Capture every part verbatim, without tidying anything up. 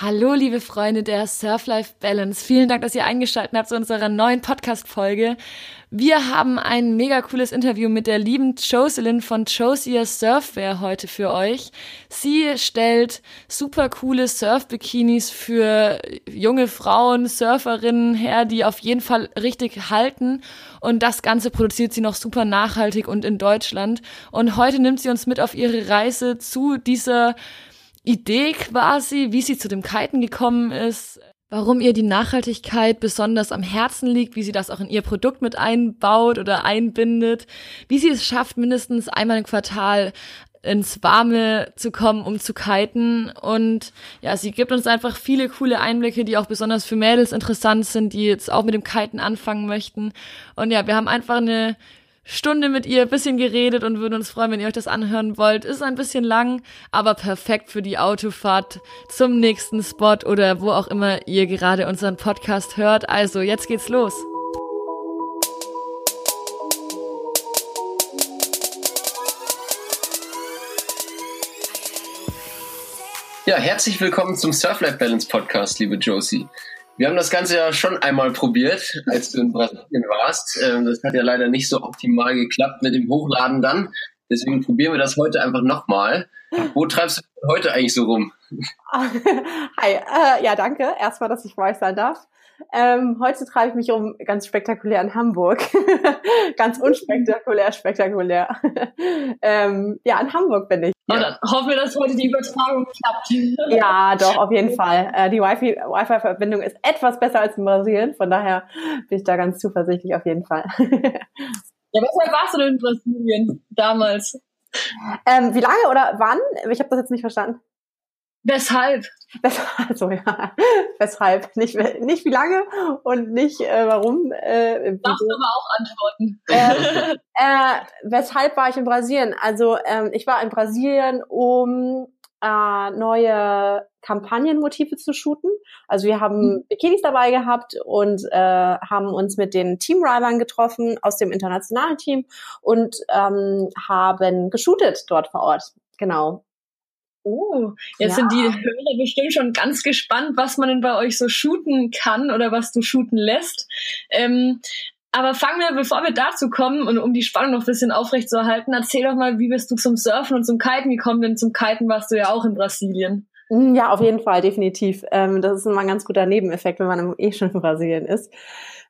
Hallo, liebe Freunde der Surf-Life-Balance. Vielen Dank, dass ihr eingeschaltet habt zu unserer neuen Podcast-Folge. Wir haben ein mega cooles Interview mit der lieben Jocelyn von Josia Surfwear heute für euch. Sie stellt super coole Surf-Bikinis für junge Frauen, Surferinnen her, die auf jeden Fall richtig halten. Und das Ganze produziert sie noch super nachhaltig und in Deutschland. Und heute nimmt sie uns mit auf ihre Reise zu dieser Idee quasi, wie sie zu dem Kiten gekommen ist, warum ihr die Nachhaltigkeit besonders am Herzen liegt, wie sie das auch in ihr Produkt mit einbaut oder einbindet, wie sie es schafft, mindestens einmal im Quartal ins Warme zu kommen, um zu kiten. Und ja, sie gibt uns einfach viele coole Einblicke, die auch besonders für Mädels interessant sind, die jetzt auch mit dem Kiten anfangen möchten. Und ja, wir haben einfach eine Stunde mit ihr, ein bisschen geredet und würden uns freuen, wenn ihr euch das anhören wollt. Ist ein bisschen lang, aber perfekt für die Autofahrt zum nächsten Spot oder wo auch immer ihr gerade unseren Podcast hört. Also, jetzt geht's los. Ja, herzlich willkommen zum Surflife Balance Podcast, liebe Josie. Wir haben das Ganze ja schon einmal probiert, als du in Brasilien warst. Das hat ja leider nicht so optimal geklappt mit dem Hochladen dann. Deswegen probieren wir das heute einfach nochmal. Wo treibst du heute eigentlich so rum? Hi, äh, ja danke. Erstmal, dass ich bei euch sein darf. Ähm, heute treibe ich mich um ganz spektakulär in Hamburg. Ganz unspektakulär, spektakulär. ähm, ja, in Hamburg bin ich. Ja. Dann hoffen wir, dass heute die Übertragung klappt. Ja, doch, auf jeden Fall. Äh, die Wi-Fi-Verbindung ist etwas besser als in Brasilien, von daher bin ich da ganz zuversichtlich auf jeden Fall. Ja, weshalb warst du denn in Brasilien damals? Ähm, wie lange oder wann? Ich habe das jetzt nicht verstanden. Weshalb? Weshalb, also ja, weshalb. Nicht, nicht wie lange und nicht äh, warum. Äh, Darfst du aber auch antworten. Äh, äh, weshalb war ich in Brasilien? Also ähm, ich war in Brasilien, um äh, neue Kampagnenmotive zu shooten. Also wir haben Bikinis dabei gehabt und äh, haben uns mit den Teamridern getroffen aus dem internationalen Team und ähm, haben geshootet dort vor Ort. Genau. Oh, jetzt ja. Sind die Hörer bestimmt schon ganz gespannt, was man denn bei euch so shooten kann oder was du shooten lässt. Ähm, aber fangen wir, bevor wir dazu kommen und um die Spannung noch ein bisschen aufrechtzuerhalten, erzähl doch mal, wie bist du zum Surfen und zum Kiten gekommen, denn zum Kiten warst du ja auch in Brasilien. Ja, auf jeden Fall, definitiv. Ähm, das ist immer ein ganz guter Nebeneffekt, wenn man eh schon in Brasilien ist.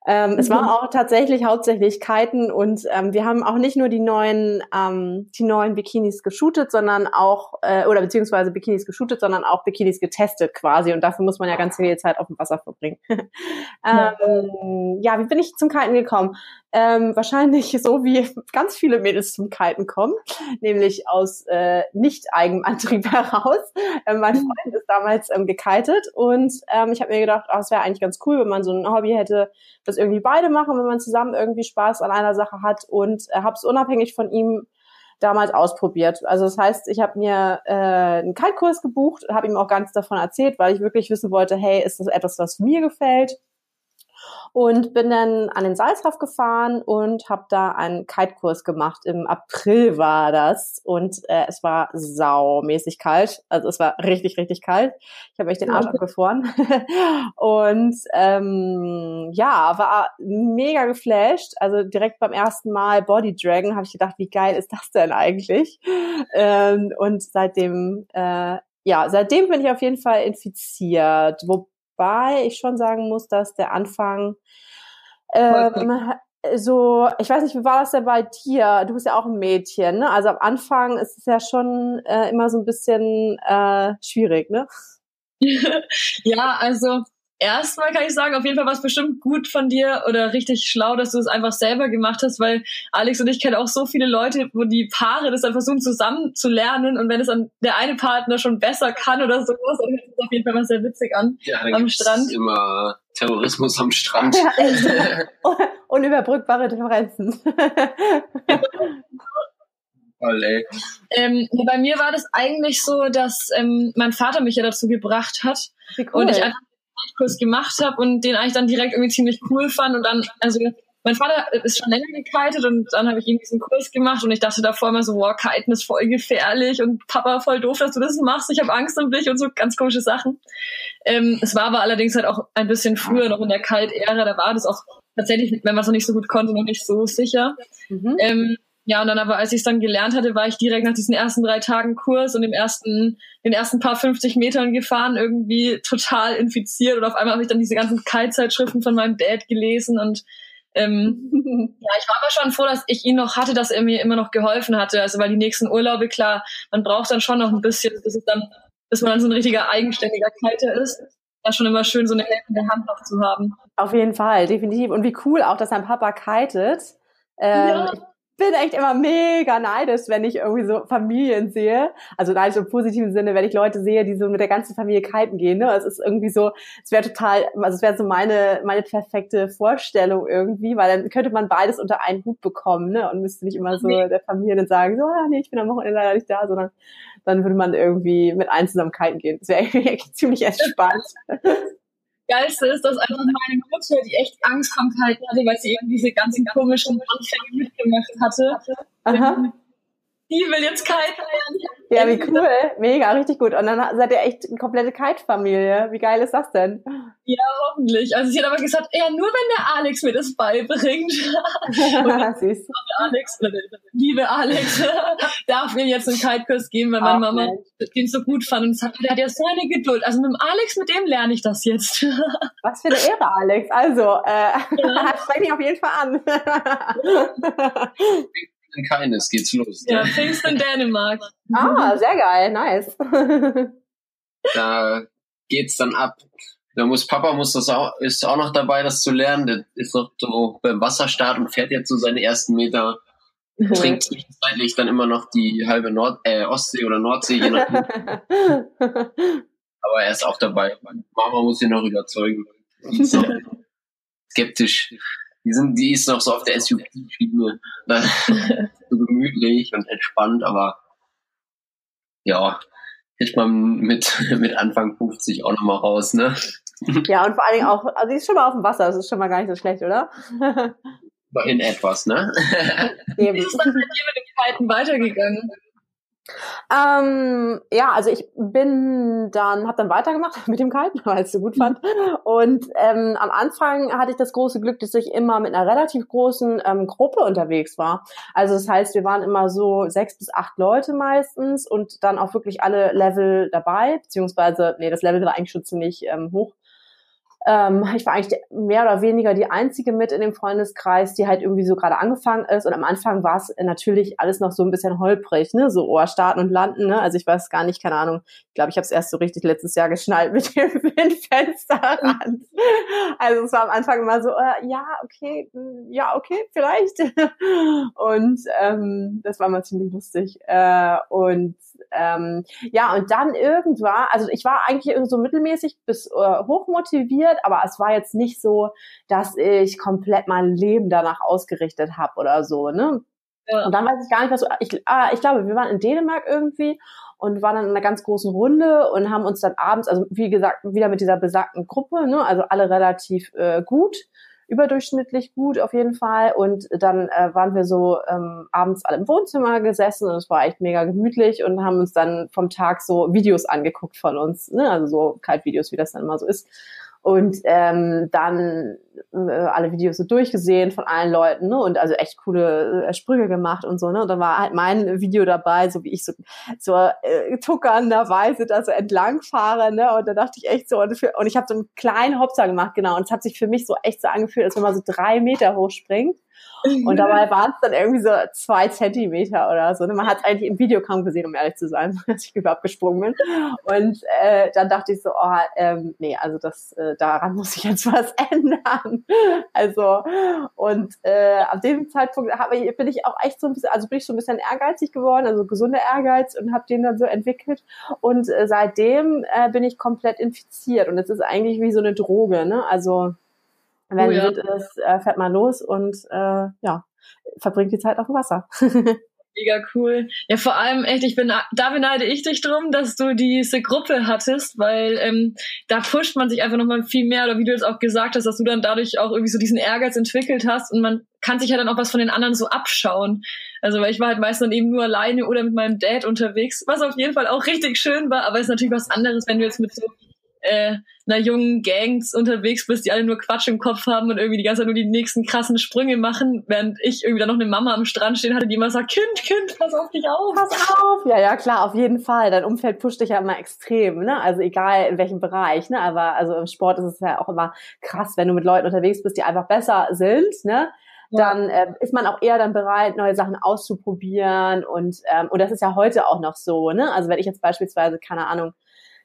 Ähm, mhm. Es waren auch tatsächlich hauptsächlich Kiten und ähm, wir haben auch nicht nur die neuen ähm, die neuen Bikinis geshootet, sondern auch, äh, oder beziehungsweise Bikinis geshootet, sondern auch Bikinis getestet quasi, und dafür muss man ja ganz viel Zeit auf dem Wasser verbringen. ähm, mhm. Ja, wie bin ich zum Kiten gekommen? Ähm, wahrscheinlich so, wie ganz viele Mädels zum Kiten kommen, nämlich aus äh, nicht eigenem Antrieb heraus. Ähm, mein Freund ist damals ähm, gekitet und ähm, ich habe mir gedacht, es oh, wäre eigentlich ganz cool, wenn man so ein Hobby hätte, das irgendwie beide machen, wenn man zusammen irgendwie Spaß an einer Sache hat, und äh, habe es unabhängig von ihm damals ausprobiert. Also das heißt, ich habe mir äh, einen Kitekurs gebucht, habe ihm auch ganz davon erzählt, weil ich wirklich wissen wollte, hey, ist das etwas, was mir gefällt? Und bin dann an den Salzhaf gefahren und habe da einen Kitekurs gemacht. Im April war das und äh, es war saumäßig kalt. Also es war richtig, richtig kalt. Ich habe echt den Arsch abgefroren. Und ähm, ja, war mega geflasht. Also direkt beim ersten Mal Body Dragon habe ich gedacht, wie geil ist das denn eigentlich? Ähm, und seitdem, äh, ja, seitdem bin ich auf jeden Fall infiziert. Wo Wobei ich schon sagen muss, dass der Anfang ähm, so, ich weiß nicht, wie war das denn bei dir? Du bist ja auch ein Mädchen, ne? Also am Anfang ist es ja schon äh, immer so ein bisschen äh, schwierig, ne? Ja, also erstmal kann ich sagen, auf jeden Fall war es bestimmt gut von dir oder richtig schlau, dass du es einfach selber gemacht hast, weil Alex und ich kennen auch so viele Leute, wo die Paare das dann versuchen zusammen zu lernen, und wenn es dann der eine Partner schon besser kann oder sowas, dann hört es auf jeden Fall mal sehr witzig an. Ja, dann am Strand. Immer Terrorismus am Strand. Unüberbrückbare Differenzen. Ähm, bei mir war das eigentlich so, dass ähm, mein Vater mich ja dazu gebracht hat. Wie cool. Und ich einfach Kurs gemacht habe und den eigentlich dann direkt irgendwie ziemlich cool fand, und dann, also Mein Vater ist schon länger gekitet und dann habe ich ihm diesen Kurs gemacht und ich dachte davor immer so, wow, Kiten ist voll gefährlich und Papa, voll doof, dass du das machst, ich habe Angst um dich und so ganz komische Sachen. Ähm, es war aber allerdings halt auch ein bisschen früher noch in der Kite-Ära, da war das auch tatsächlich, wenn man es noch nicht so gut konnte, noch nicht so sicher. Mhm. Ähm, ja, und dann aber, als ich es dann gelernt hatte, war ich direkt nach diesen ersten drei Tagen Kurs und dem ersten, den ersten paar fünfzig Metern gefahren, irgendwie total infiziert und auf einmal habe ich dann diese ganzen Kite-Zeitschriften von meinem Dad gelesen und ähm, ja, ich war aber schon froh, dass ich ihn noch hatte, dass er mir immer noch geholfen hatte. Also weil die nächsten Urlaube, klar, man braucht dann schon noch ein bisschen, bis, es dann, bis man dann so ein richtiger eigenständiger Kiter ist. Das ist schon immer schön, so eine helfende Hand noch zu haben. Auf jeden Fall, definitiv. Und wie cool auch, dass dein Papa kitet. Ähm, ja. Ich bin echt immer mega neidisch, wenn ich irgendwie so Familien sehe. Also neidisch im positiven Sinne, wenn ich Leute sehe, die so mit der ganzen Familie kiten gehen. Ne? Es ist irgendwie so, es wäre total, also es wäre so meine meine perfekte Vorstellung irgendwie, weil dann könnte man beides unter einen Hut bekommen, ne? Und müsste nicht immer so nee. der Familie dann sagen, so, ah, nee, ich bin am Wochenende leider nicht da, sondern dann würde man irgendwie mit allen zusammen kiten gehen. Das wäre echt ziemlich entspannt. Geilste ist, dass einfach meine Mutter, die echt Angst vom Kiten hatte, weil sie eben diese ganzen komischen Anfänge mitgemacht hatte. Aha. Die will jetzt Kiten lernen. Ja, wie cool. Mega, richtig gut. Und dann seid ihr echt eine komplette Kite-Familie. Wie geil ist das denn? Ja, hoffentlich. Also sie hat aber gesagt, ja, nur wenn der Alex mir das beibringt. Süß. Alex, liebe Alex, darf mir jetzt einen Kite-Kurs geben, weil meine Ach, Mama Mensch. den so gut fand. Und sagt, der hat ja so eine Geduld. Also mit dem Alex, mit dem lerne ich das jetzt. Was für eine Ehre, Alex. Also, äh, ja. Sprech mich auf jeden Fall an. Keines, geht's los. Ja, Pfingsten Dänemark. Ah, sehr geil, nice. Da geht's dann ab. Da muss Papa muss das auch, ist auch noch dabei, das zu lernen. Der ist noch so beim Wasserstart und fährt jetzt so seine ersten Meter. Trinkt zwischenzeitlich dann immer noch die halbe Nord- äh, Ostsee oder Nordsee, je nachdem. Aber er ist auch dabei. Meine Mama muss ihn noch überzeugen. Die ist noch skeptisch. Die, sind, die ist noch so auf der S U V-Schiene, so gemütlich und entspannt, aber ja, kriegt man mit, mit Anfang fünfzig auch nochmal raus, ne? Ja, und vor allen Dingen auch, also sie ist schon mal auf dem Wasser, das ist schon mal gar nicht so schlecht, oder? In etwas, ne? Wie ist dann mit dir mit den Kiten weitergegangen? Ähm, ja, also ich bin dann, hab dann weitergemacht mit dem Kiten, weil ich es so gut fand. Und ähm, am Anfang hatte ich das große Glück, dass ich immer mit einer relativ großen ähm, Gruppe unterwegs war. Also das heißt, wir waren immer so sechs bis acht Leute meistens und dann auch wirklich alle Level dabei, beziehungsweise, nee, das Level war eigentlich schon ziemlich ähm, hoch. Ich war eigentlich mehr oder weniger die Einzige mit in dem Freundeskreis, die halt irgendwie so gerade angefangen ist. Und am Anfang war es natürlich alles noch so ein bisschen holprig, ne? So, oh, starten und landen, ne? Also ich weiß gar nicht, keine Ahnung. Ich glaube, ich habe es erst so richtig letztes Jahr geschnallt mit dem Windfensterrand. Also es war am Anfang immer so, oh, ja, okay, ja, okay, vielleicht. Und ähm, das war mal ziemlich lustig. Äh, und ähm, ja, und dann irgendwann, also ich war eigentlich so mittelmäßig bis äh, hochmotiviert, aber es war jetzt nicht so, dass ich komplett mein Leben danach ausgerichtet habe oder so, ne? Ja. Und dann weiß ich gar nicht, was ich, ah, ich glaube, wir waren in Dänemark irgendwie und waren dann in einer ganz großen Runde und haben uns dann abends, also wie gesagt, wieder mit dieser besagten Gruppe, ne? Also alle relativ äh, gut, überdurchschnittlich gut auf jeden Fall. Und dann äh, waren wir so ähm, abends alle im Wohnzimmer gesessen und es war echt mega gemütlich und haben uns dann vom Tag so Videos angeguckt von uns, ne? Also so Kite-Videos, wie das dann immer so ist. Und ähm, dann äh, alle Videos so durchgesehen von allen Leuten, ne? Und also echt coole äh, Sprünge gemacht und so, ne? Und dann war halt mein Video dabei, so wie ich so, so äh, tuckernderweise da so entlang fahre, ne? Und da dachte ich echt so, und, für, und ich habe so einen kleinen Hopser gemacht, genau. Und es hat sich für mich so echt so angefühlt, als wenn man so drei Meter hochspringt. Und dabei waren es dann irgendwie so zwei Zentimeter oder so. Ne? Man hat es eigentlich im Video kaum gesehen, um ehrlich zu sein, als ich überhaupt gesprungen bin. Und äh, dann dachte ich so, oh, ähm, nee, also das, äh, daran muss ich jetzt was ändern. Also, und äh, ab dem Zeitpunkt hab ich, bin ich auch echt so ein bisschen, also bin ich so ein bisschen ehrgeizig geworden, also gesunder Ehrgeiz, und habe den dann so entwickelt. Und äh, seitdem äh, bin ich komplett infiziert. Und es ist eigentlich wie so eine Droge, ne? Also wenn oh, ja. es ist, fährt man los und äh, ja, verbringt die Zeit auf dem Wasser. mega cool. Ja, vor allem echt, ich bin, da beneide ich dich drum, dass du diese Gruppe hattest, weil ähm, da pusht man sich einfach nochmal viel mehr, oder wie du jetzt auch gesagt hast, dass du dann dadurch auch irgendwie so diesen Ehrgeiz entwickelt hast und man kann sich ja dann auch was von den anderen so abschauen. Also, weil ich war halt meistens dann eben nur alleine oder mit meinem Dad unterwegs, was auf jeden Fall auch richtig schön war, aber ist natürlich was anderes, wenn du jetzt mit so äh, einer jungen Gangs unterwegs bist, die alle nur Quatsch im Kopf haben und irgendwie die ganze Zeit nur die nächsten krassen Sprünge machen, während ich irgendwie dann noch eine Mama am Strand stehen hatte, die immer sagt, Kind, Kind, pass auf dich auf. Pass auf! Ja, ja, klar, auf jeden Fall. Dein Umfeld pusht dich ja immer extrem, ne? Also egal in welchem Bereich, ne? Aber also im Sport ist es ja auch immer krass, wenn du mit Leuten unterwegs bist, die einfach besser sind, ne? Ja. Dann äh, ist man auch eher dann bereit, neue Sachen auszuprobieren und ähm, und das ist ja heute auch noch so, ne? Also wenn ich jetzt beispielsweise, keine Ahnung,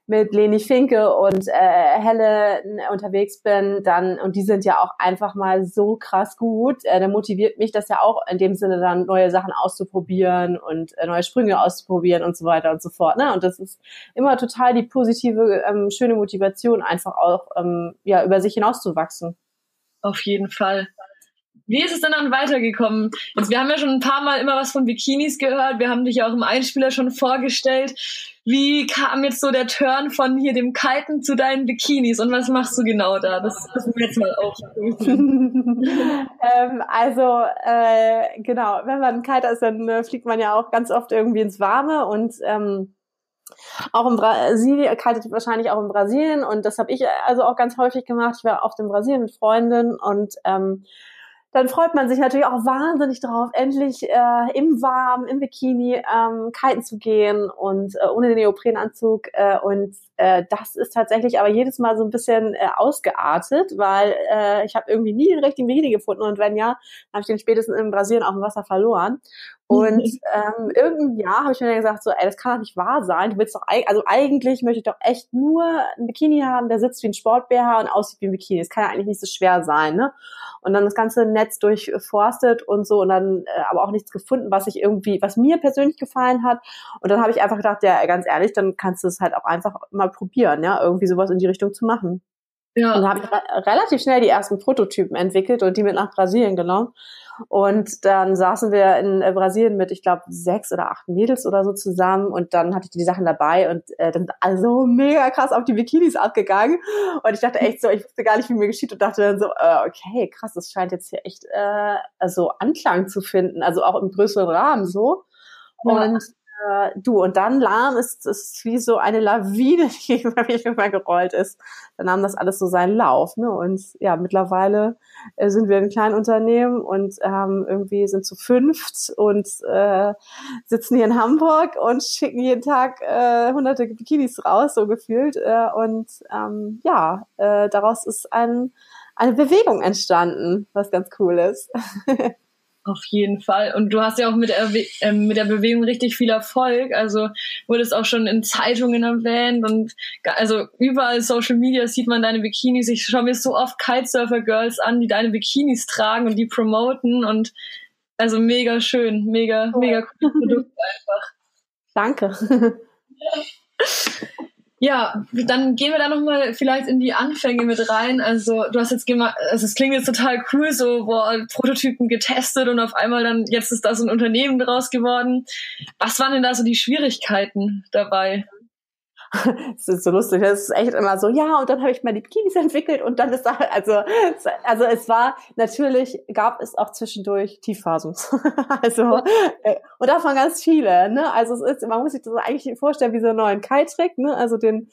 mit Leni Finke und äh, Helle unterwegs bin, dann, und die sind ja auch einfach mal so krass gut, äh, dann motiviert mich das ja auch in dem Sinne dann, neue Sachen auszuprobieren und äh, neue Sprünge auszuprobieren und so weiter und so fort, ne? Und das ist immer total die positive, ähm, schöne Motivation, einfach auch ähm, ja über sich hinauszuwachsen. Auf jeden Fall. Wie ist es denn dann weitergekommen? Jetzt, wir haben ja schon ein paar Mal immer was von Bikinis gehört. Wir haben dich ja auch im Einspieler schon vorgestellt. Wie kam jetzt so der Turn von hier dem Kiten zu deinen Bikinis? Und was machst du genau da? Das müssen wir jetzt mal auf. ähm, also, äh, genau, wenn man ein Kiter ist, dann äh, fliegt man ja auch ganz oft irgendwie ins Warme und ähm, auch in Brasilien, kitet wahrscheinlich auch in Brasilien. Und das habe ich also auch ganz häufig gemacht. Ich war oft in Brasilien mit Freundinnen und ähm, dann freut man sich natürlich auch wahnsinnig drauf, endlich äh, im Warmen, im Bikini ähm, kiten zu gehen und äh, ohne den Neoprenanzug. Äh, und äh, das ist tatsächlich aber jedes Mal so ein bisschen äh, ausgeartet, weil äh, ich habe irgendwie nie den richtigen Bikini gefunden. Und wenn ja, dann habe ich den spätestens in Brasilien auf dem Wasser verloren. Und ähm, irgendein Jahr habe ich mir dann gesagt, so, ey, das kann doch nicht wahr sein. Du willst doch, eig- also eigentlich möchte ich doch echt nur einen Bikini haben, der sitzt wie ein Sport-B H und aussieht wie ein Bikini. Das kann ja eigentlich nicht so schwer sein, ne? Und dann das ganze Netz durchforstet und so und dann äh, aber auch nichts gefunden, was ich irgendwie, was mir persönlich gefallen hat. Und dann habe ich einfach gedacht, ja, ganz ehrlich, dann kannst du es halt auch einfach mal probieren, ja, irgendwie sowas in die Richtung zu machen. Ja. Und dann habe ich re- relativ schnell die ersten Prototypen entwickelt und die mit nach Brasilien genommen. Und dann saßen wir in Brasilien mit, ich glaube, sechs oder acht Mädels oder so zusammen und dann hatte ich die Sachen dabei und äh, dann sind alle so mega krass auf die Bikinis abgegangen und ich dachte echt so, ich wusste gar nicht, wie mir geschieht und dachte dann so, äh, okay, krass, das scheint jetzt hier echt äh, so Anklang zu finden, also auch im größeren Rahmen so. Und äh, du, und dann lahm ist es wie so eine Lawine, die über mich immer gerollt ist. Dann nahm das alles so seinen Lauf, ne? Und ja, mittlerweile äh, sind wir ein Kleinunternehmen und ähm, irgendwie sind zu fünft und äh, sitzen hier in Hamburg und schicken jeden Tag äh, hunderte Bikinis raus, so gefühlt. Äh, und ähm, ja, äh, daraus ist ein, eine Bewegung entstanden, was ganz cool ist. Auf jeden Fall. Und du hast ja auch mit der, äh, mit der Bewegung richtig viel Erfolg. Also wurdest auch schon in Zeitungen erwähnt und also überall Social Media sieht man deine Bikinis. Ich schaue mir so oft Kitesurfer-Girls an, die deine Bikinis tragen und die promoten und also mega schön, mega, cool. mega cooles Produkt einfach. Danke. Ja, dann gehen wir da nochmal vielleicht in die Anfänge mit rein. Also du hast jetzt gemacht, also es klingt jetzt total cool, so boah, Prototypen getestet und auf einmal dann, jetzt ist da so ein Unternehmen draus geworden. Was waren denn da so die Schwierigkeiten dabei? Das ist so lustig, das ist echt immer so, ja, und dann habe ich mal die Bikinis entwickelt und dann ist da, also also es war, natürlich gab es auch zwischendurch Tiefphasen, also und davon ganz viele, ne, also es ist, man muss sich das eigentlich vorstellen wie so einen neuen Kite-Trick, ne, also den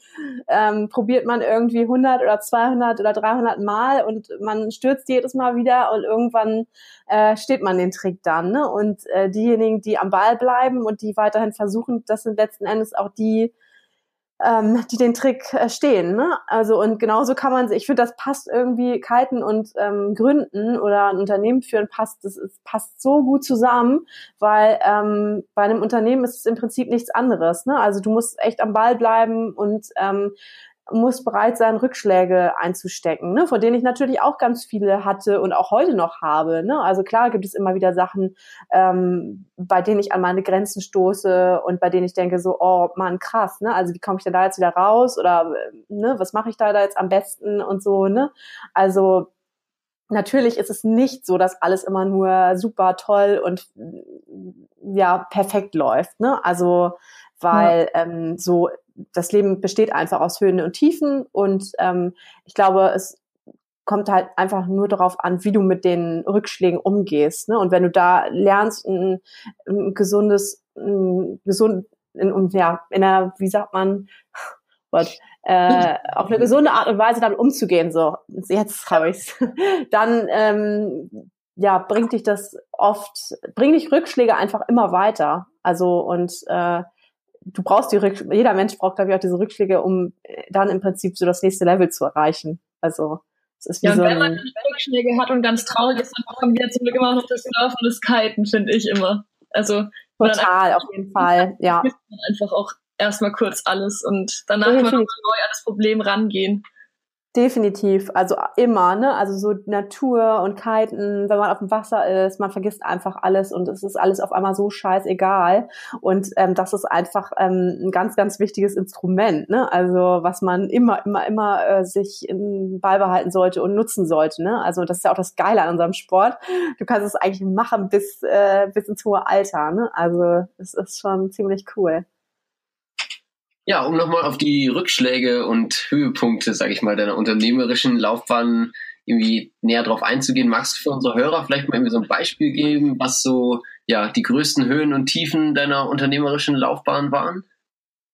ähm, probiert man irgendwie hundert oder zweihundert oder dreihundert Mal und man stürzt jedes Mal wieder und irgendwann äh, steht man den Trick dann, ne, und äh, diejenigen, die am Ball bleiben und die weiterhin versuchen, das sind letzten Endes auch die, Ähm, die den Trick äh, stehen, ne? Also und genauso kann man, ich finde, das passt irgendwie, kiten und ähm, gründen oder ein Unternehmen führen passt, das ist, passt so gut zusammen, weil ähm, bei einem Unternehmen ist es im Prinzip nichts anderes, ne? Also du musst echt am Ball bleiben und ähm, musst bereit sein, Rückschläge einzustecken, ne? Von denen ich natürlich auch ganz viele hatte und auch heute noch habe, ne? Also klar gibt es immer wieder Sachen, ähm, bei denen ich an meine Grenzen stoße und bei denen ich denke so, oh Mann, krass, ne? Also wie komme ich denn da jetzt wieder raus oder ne, was mache ich da, da jetzt am besten und so, ne? Also natürlich ist es nicht so, dass alles immer nur super toll und ja perfekt läuft, ne? Also weil ja. ähm, so das Leben besteht einfach aus Höhen und Tiefen und ähm, ich glaube, es kommt halt einfach nur darauf an, wie du mit den Rückschlägen umgehst, ne? Und wenn du da lernst, ein, ein gesundes, ein gesund, in, ja, in einer, wie sagt man, Gott, äh, auf eine gesunde Art und Weise damit umzugehen, so, jetzt habe ich's, dann, ähm, ja, bringt dich das oft, bringt dich Rückschläge einfach immer weiter, also, und, äh, du brauchst die Rückschläge, jeder Mensch braucht, glaube ich, auch diese Rückschläge, um dann im Prinzip so das nächste Level zu erreichen, also, es ist wie ja, und so wenn man Rückschläge hat und ganz traurig ist, dann kommt wieder zum Glück immer noch das Surfen und das Kiten, finde ich immer, also, total, auf jeden Fall, ja. Einfach auch erstmal kurz alles und danach definitiv. Kann man neu an das Problem rangehen. Definitiv, also immer, ne? Also so Natur und Kiten, wenn man auf dem Wasser ist, man vergisst einfach alles und es ist alles auf einmal so scheißegal und ähm, das ist einfach ähm, ein ganz, ganz wichtiges Instrument, ne? Also was man immer, immer, immer äh, sich beibehalten sollte und nutzen sollte, ne? Also das ist ja auch das Geile an unserem Sport, du kannst es eigentlich machen bis, äh, bis ins hohe Alter, ne? Also es ist schon ziemlich cool. Ja, um nochmal auf die Rückschläge und Höhepunkte, sage ich mal, deiner unternehmerischen Laufbahn irgendwie näher drauf einzugehen, magst du für unsere Hörer vielleicht mal irgendwie so ein Beispiel geben, was so ja die größten Höhen und Tiefen deiner unternehmerischen Laufbahn waren?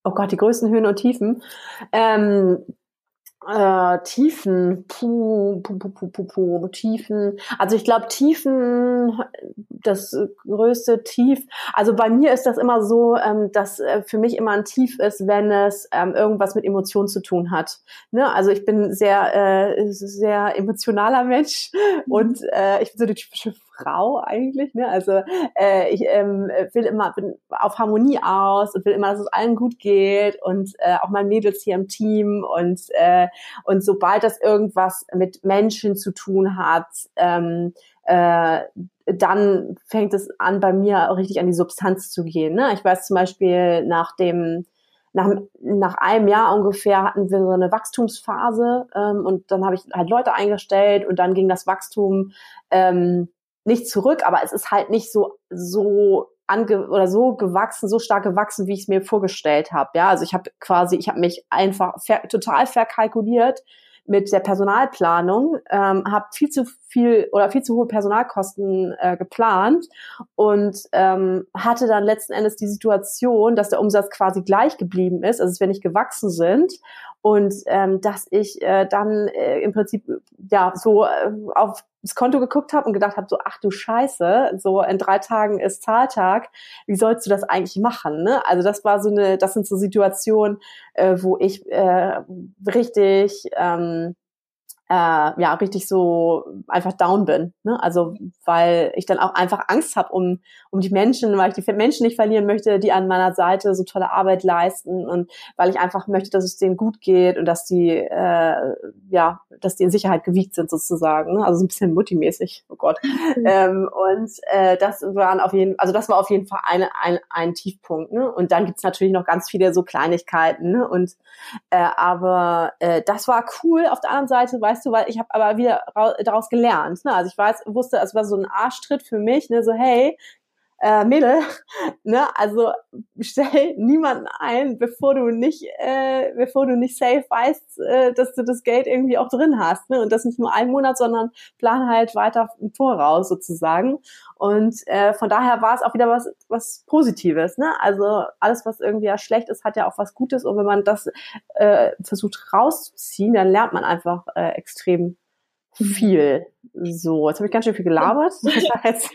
Oh Gott, die größten Höhen und Tiefen. Ähm, äh, Tiefen, puh, puh, puh, puh, puh, puh, Tiefen. Also ich glaube, Tiefen, das größte Tief, also bei mir ist das immer so, ähm, dass äh, für mich immer ein Tief ist, wenn es ähm, irgendwas mit Emotionen zu tun hat. Ne? Also ich bin sehr, äh, sehr emotionaler Mensch und äh, ich bin so eine typische Frau eigentlich. Ne? Also äh, ich ähm, will immer, bin auf Harmonie aus und will immer, dass es allen gut geht und äh, auch meinen Mädels hier im Team und äh, und sobald das irgendwas mit Menschen zu tun hat, ähm, äh, dann fängt es an, bei mir auch richtig an die Substanz zu gehen. Ne? Ich weiß zum Beispiel, nach dem, nach, nach einem Jahr ungefähr hatten wir so eine Wachstumsphase ähm, und dann habe ich halt Leute eingestellt und dann ging das Wachstum ähm, nicht zurück, aber es ist halt nicht so so ange oder so gewachsen, so stark gewachsen, wie ich es mir vorgestellt habe. Ja, also ich habe quasi, ich habe mich einfach ver- total verkalkuliert mit der Personalplanung, ähm, habe viel zu viel oder viel zu hohe Personalkosten äh, geplant und ähm, hatte dann letzten Endes die Situation, dass der Umsatz quasi gleich geblieben ist, also dass wir nicht gewachsen sind und ähm, dass ich äh, dann äh, im Prinzip ja so äh, auf das Konto geguckt habe und gedacht habe, so ach du Scheiße, so in drei Tagen ist Zahltag, wie sollst du das eigentlich machen? Ne? Also das war so eine, das sind so Situationen, äh, wo ich äh, richtig, ähm, äh, ja richtig so einfach down bin. Ne? Also weil ich dann auch einfach Angst habe um um die Menschen, weil ich die Menschen nicht verlieren möchte, die an meiner Seite so tolle Arbeit leisten und weil ich einfach möchte, dass es denen gut geht und dass die äh, ja dass die in Sicherheit gewiegt sind sozusagen, also so ein bisschen Mutti-mäßig, oh Gott. Mhm. Ähm, und äh, das waren auf jeden, also das war auf jeden Fall eine, ein, ein Tiefpunkt. Ne? Und dann gibt's natürlich noch ganz viele so Kleinigkeiten. Ne? Und äh, aber äh, das war cool. Auf der anderen Seite, weißt du, weil ich habe aber wieder ra- daraus gelernt. Ne? Also ich weiß, wusste, es war so ein Arschtritt für mich. Ne? So hey äh, Mädel, ne? Also stell niemanden ein, bevor du nicht, äh, bevor du nicht safe weißt, äh, dass du das Geld irgendwie auch drin hast, ne? Und das nicht nur einen Monat, sondern plan halt weiter im Voraus sozusagen. Und äh, von daher war es auch wieder was, was Positives, ne? Also alles, was irgendwie ja schlecht ist, hat ja auch was Gutes. Und wenn man das äh, versucht rauszuziehen, dann lernt man einfach äh, extrem viel. So, jetzt habe ich ganz schön viel gelabert. Das war jetzt,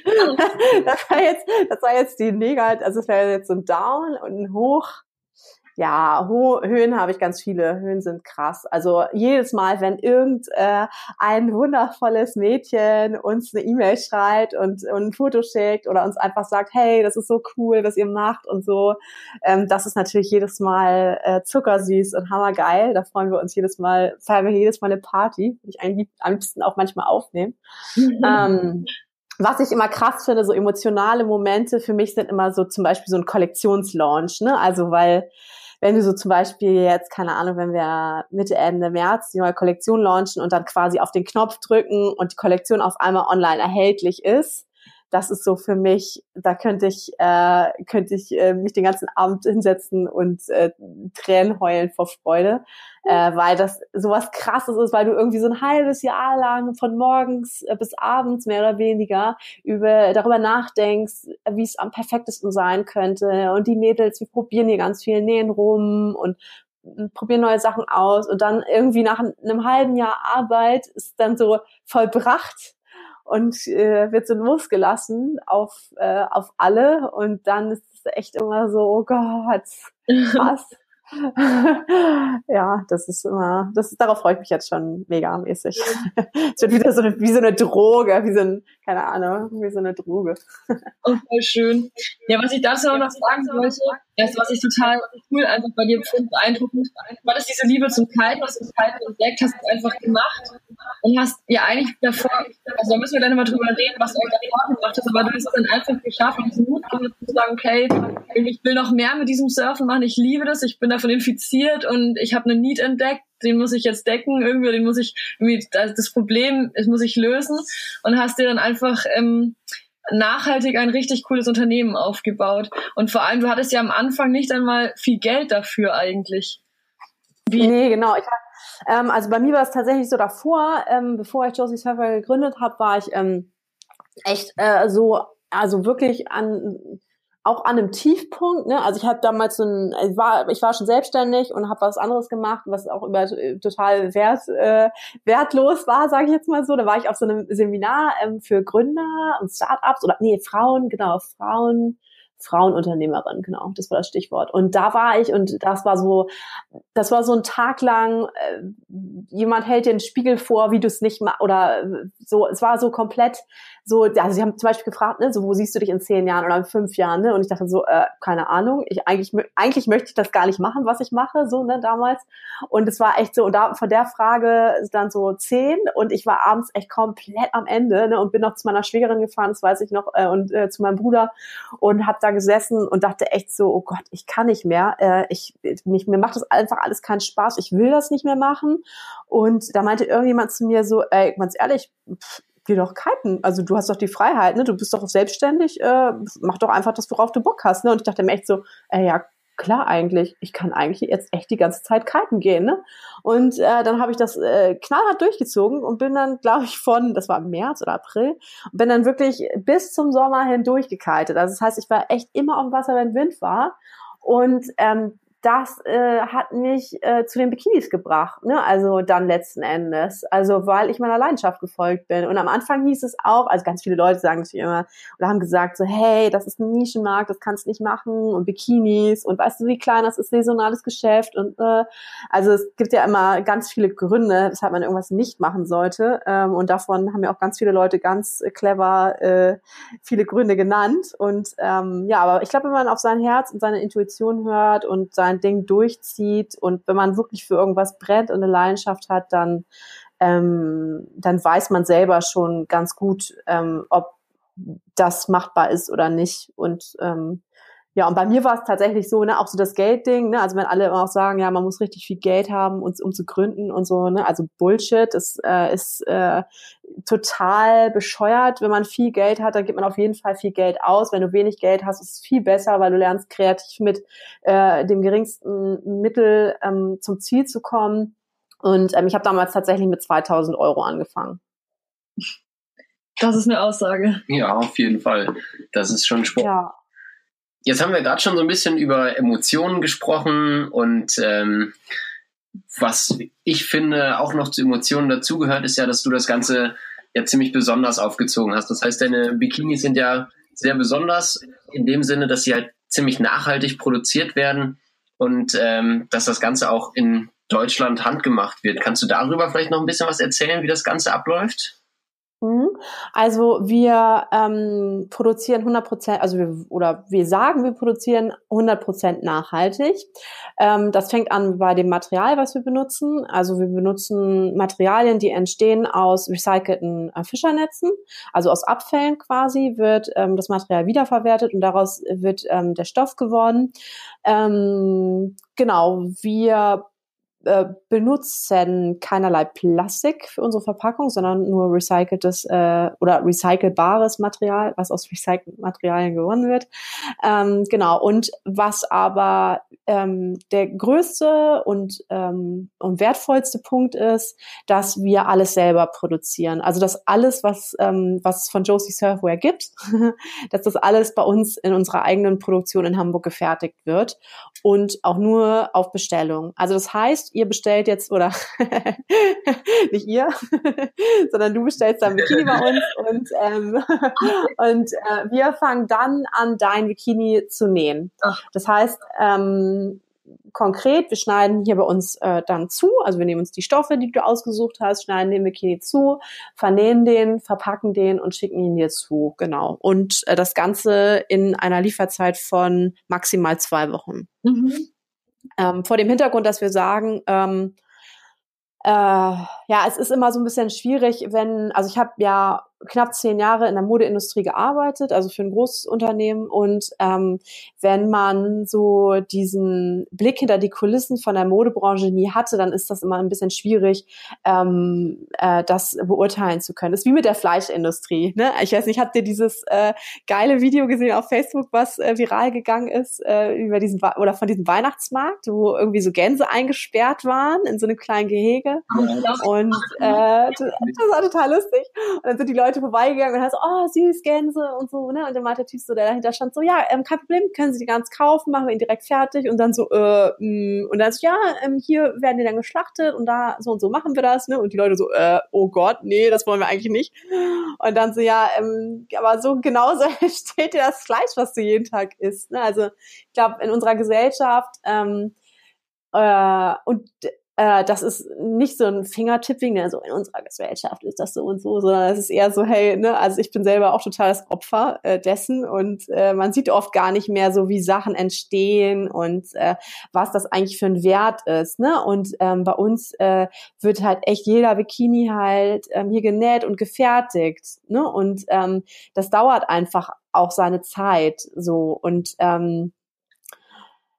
das war jetzt, das war jetzt die Negativ, also es war jetzt so ein Down und ein Hoch. Ja, Ho- Höhen habe ich ganz viele. Höhen sind krass. Also jedes Mal, wenn irgend äh, ein wundervolles Mädchen uns eine E-Mail schreibt und, und ein Foto schickt oder uns einfach sagt, hey, das ist so cool, was ihr macht und so, ähm, das ist natürlich jedes Mal äh, zuckersüß und hammergeil. Da freuen wir uns jedes Mal, feiern wir jedes Mal eine Party, die ich eigentlich am liebsten auch manchmal aufnehme. Mhm. Ähm, Was ich immer krass finde, so emotionale Momente für mich sind immer so zum Beispiel so ein Kollektionslaunch, ne? Also weil wenn wir so zum Beispiel jetzt, keine Ahnung, wenn wir Mitte, Ende März die neue Kollektion launchen und dann quasi auf den Knopf drücken und die Kollektion auf einmal online erhältlich ist, das ist so für mich, da könnte ich äh, könnte ich äh, mich den ganzen Abend hinsetzen und äh, Tränen heulen vor Freude, äh, weil das sowas Krasses ist, weil du irgendwie so ein halbes Jahr lang von morgens bis abends mehr oder weniger über darüber nachdenkst, wie es am perfektesten sein könnte, und die Mädels, wir probieren hier ganz viel Nähen rum und probieren neue Sachen aus, und dann irgendwie nach einem halben Jahr Arbeit ist dann so vollbracht und äh, wird so losgelassen auf äh, auf alle, und dann ist es echt immer so, oh Gott, krass. Ja, das ist immer, das darauf freue ich mich jetzt schon mega mäßig. Es wird wieder so eine, wie so eine Droge, wie so ein, keine Ahnung, wie so eine Droge. Oh, voll schön. Ja, was ich dazu auch noch sagen wollte, das, was ich total cool einfach bei dir finde, beeindruckend, war das diese Liebe zum Kiten, was du Kiten entdeckt hast, einfach gemacht und hast ja eigentlich davor, also da müssen wir dann immer drüber reden, was du davor gemacht hast, aber du hast es dann einfach geschafft, diesen Mut zu sagen, okay, ich will noch mehr mit diesem Surfen machen, ich liebe das, ich bin davon infiziert und ich habe einen Need entdeckt, den muss ich jetzt decken, irgendwie, den muss ich, irgendwie, das Problem, das muss ich lösen, und hast dir dann einfach ähm, nachhaltig ein richtig cooles Unternehmen aufgebaut. Und vor allem, du hattest ja am Anfang nicht einmal viel Geld dafür eigentlich. Wie? Nee, genau. Ich hab, ähm, also bei mir war es tatsächlich so davor, ähm, bevor ich Josia Surfwear gegründet habe, war ich ähm, echt äh, so, also wirklich an... auch an einem Tiefpunkt, ne? Also ich habe damals so ein, ich war, ich war schon selbstständig und habe was anderes gemacht, was auch über total wert, äh, wertlos war, sage ich jetzt mal so. Da war ich auf so einem Seminar ähm, für Gründer und Startups oder nee Frauen, genau Frauen. Frauenunternehmerin, genau, das war das Stichwort. Und da war ich, und das war so, das war so ein Tag lang, äh, jemand hält dir einen Spiegel vor, wie du es nicht machst, oder so, es war so komplett so, also sie haben zum Beispiel gefragt, ne, so, wo siehst du dich in zehn Jahren oder in fünf Jahren, ne, und ich dachte so, äh, keine Ahnung, ich eigentlich, eigentlich möchte ich das gar nicht machen, was ich mache, so, ne, damals. Und es war echt so, und da, von der Frage ist dann so zehn, und ich war abends echt komplett am Ende, ne, und bin noch zu meiner Schwägerin gefahren, das weiß ich noch, äh, und äh, zu meinem Bruder, und hab da gesessen und dachte echt so, oh Gott, ich kann nicht mehr, äh, ich, mich, mir macht das einfach alles keinen Spaß, ich will das nicht mehr machen. Und da meinte irgendjemand zu mir so, ey, ganz ehrlich, pff, geh doch kiten, also du hast doch die Freiheit, ne? Du bist doch selbstständig, äh, mach doch einfach das, worauf du Bock hast, ne? Und ich dachte mir echt so, ey, ja, klar eigentlich, ich kann eigentlich jetzt echt die ganze Zeit kiten gehen, ne? Und äh, dann habe ich das äh, knallhart durchgezogen und bin dann, glaube ich, von, das war im März oder April, bin dann wirklich bis zum Sommer hindurch gekitet. Also das heißt, ich war echt immer auf dem Wasser, wenn Wind war, und ähm, das äh, hat mich äh, zu den Bikinis gebracht, ne? Also dann letzten Endes, also weil ich meiner Leidenschaft gefolgt bin. Und am Anfang hieß es auch, also ganz viele Leute sagen es immer oder haben gesagt so, hey, das ist ein Nischenmarkt, das kannst du nicht machen, und Bikinis und weißt du, wie klein das ist, saisonales Geschäft, und äh, also es gibt ja immer ganz viele Gründe, weshalb man irgendwas nicht machen sollte, ähm, und davon haben ja auch ganz viele Leute ganz clever äh, viele Gründe genannt. Und ähm, ja, aber ich glaube, wenn man auf sein Herz und seine Intuition hört und sein Ding durchzieht, und wenn man wirklich für irgendwas brennt und eine Leidenschaft hat, dann ähm, dann weiß man selber schon ganz gut, ähm, ob das machbar ist oder nicht. Und ähm, ja, und bei mir war es tatsächlich so, ne, auch so das Geldding, ne, also wenn alle immer auch sagen, ja, man muss richtig viel Geld haben, um, um zu gründen und so, ne, also Bullshit, das äh, ist äh, total bescheuert. Wenn man viel Geld hat, dann gibt man auf jeden Fall viel Geld aus. Wenn du wenig Geld hast, ist es viel besser, weil du lernst kreativ mit äh, dem geringsten Mittel ähm, zum Ziel zu kommen. Und ähm, ich habe damals tatsächlich mit zweitausend Euro angefangen. Das ist eine Aussage. Ja, auf jeden Fall. Das ist schon Sport. Ja. Jetzt haben wir gerade schon so ein bisschen über Emotionen gesprochen, und ähm, was ich finde auch noch zu Emotionen dazugehört, ist ja, dass du das Ganze ja ziemlich besonders aufgezogen hast. Das heißt, deine Bikinis sind ja sehr besonders in dem Sinne, dass sie halt ziemlich nachhaltig produziert werden und ähm, dass das Ganze auch in Deutschland handgemacht wird. Kannst du darüber vielleicht noch ein bisschen was erzählen, wie das Ganze abläuft? Also wir ähm, produzieren hundert Prozent, also wir, oder wir sagen, wir produzieren hundert Prozent nachhaltig. Ähm, das fängt an bei dem Material, was wir benutzen. Also wir benutzen Materialien, die entstehen aus recycelten äh, Fischernetzen. Also aus Abfällen quasi wird ähm, das Material wiederverwertet und daraus wird ähm, der Stoff geworden. Ähm, genau, wir benutzen keinerlei Plastik für unsere Verpackung, sondern nur recyceltes äh, oder recycelbares Material, was aus recycelten Materialien gewonnen wird. Ähm, genau, und was aber ähm, der größte und, ähm, und wertvollste Punkt ist, dass wir alles selber produzieren. Also dass alles, was, ähm, was es von Josia Surfwear gibt, dass das alles bei uns in unserer eigenen Produktion in Hamburg gefertigt wird und auch nur auf Bestellung. Also das heißt, ihr bestellt jetzt, oder nicht ihr, sondern du bestellst dein Bikini bei uns und, ähm, und äh, wir fangen dann an, dein Bikini zu nähen. Das heißt, ähm, konkret, wir schneiden hier bei uns äh, dann zu, also wir nehmen uns die Stoffe, die du ausgesucht hast, schneiden den Bikini zu, vernähen den, verpacken den und schicken ihn dir zu, genau. Und äh, das Ganze in einer Lieferzeit von maximal zwei Wochen. Mhm. Ähm, vor dem Hintergrund, dass wir sagen, ähm, äh, ja, es ist immer so ein bisschen schwierig, wenn, also ich habe ja knapp zehn Jahre in der Modeindustrie gearbeitet, also für ein großes Unternehmen, und ähm, wenn man so diesen Blick hinter die Kulissen von der Modebranche nie hatte, dann ist das immer ein bisschen schwierig, ähm, äh, das beurteilen zu können. Das ist wie mit der Fleischindustrie, ne? Ich weiß nicht, habt ihr dieses äh, geile Video gesehen auf Facebook, was äh, viral gegangen ist, äh, über diesen Wa- oder von diesem Weihnachtsmarkt, wo irgendwie so Gänse eingesperrt waren in so einem kleinen Gehege, und äh, das war total lustig, und dann sind die Leute vorbeigegangen und hat so, oh, süß, Gänse und so, ne? Und dann war der Typ so, der dahinter stand, so, ja, ähm, kein Problem, können Sie die ganz kaufen, machen wir ihn direkt fertig, und dann so, äh, mh. und dann so, ja, ähm, hier werden die dann geschlachtet und da so und so machen wir das, ne? Und die Leute so, äh, oh Gott, nee, das wollen wir eigentlich nicht. Und dann so, ja, ähm, aber so genauso steht dir das Fleisch, was du jeden Tag isst, ne? Also, ich glaube, in unserer Gesellschaft, ähm, äh, und das ist nicht so ein Fingertipping, ne? So in unserer Gesellschaft ist das so und so, sondern es ist eher so, hey, ne, also ich bin selber auch total das Opfer äh, dessen, und äh, man sieht oft gar nicht mehr so, wie Sachen entstehen und äh, was das eigentlich für ein Wert ist, ne? Und ähm, bei uns äh, wird halt echt jeder Bikini halt ähm, hier genäht und gefertigt, ne? Und ähm, das dauert einfach auch seine Zeit so, und ähm,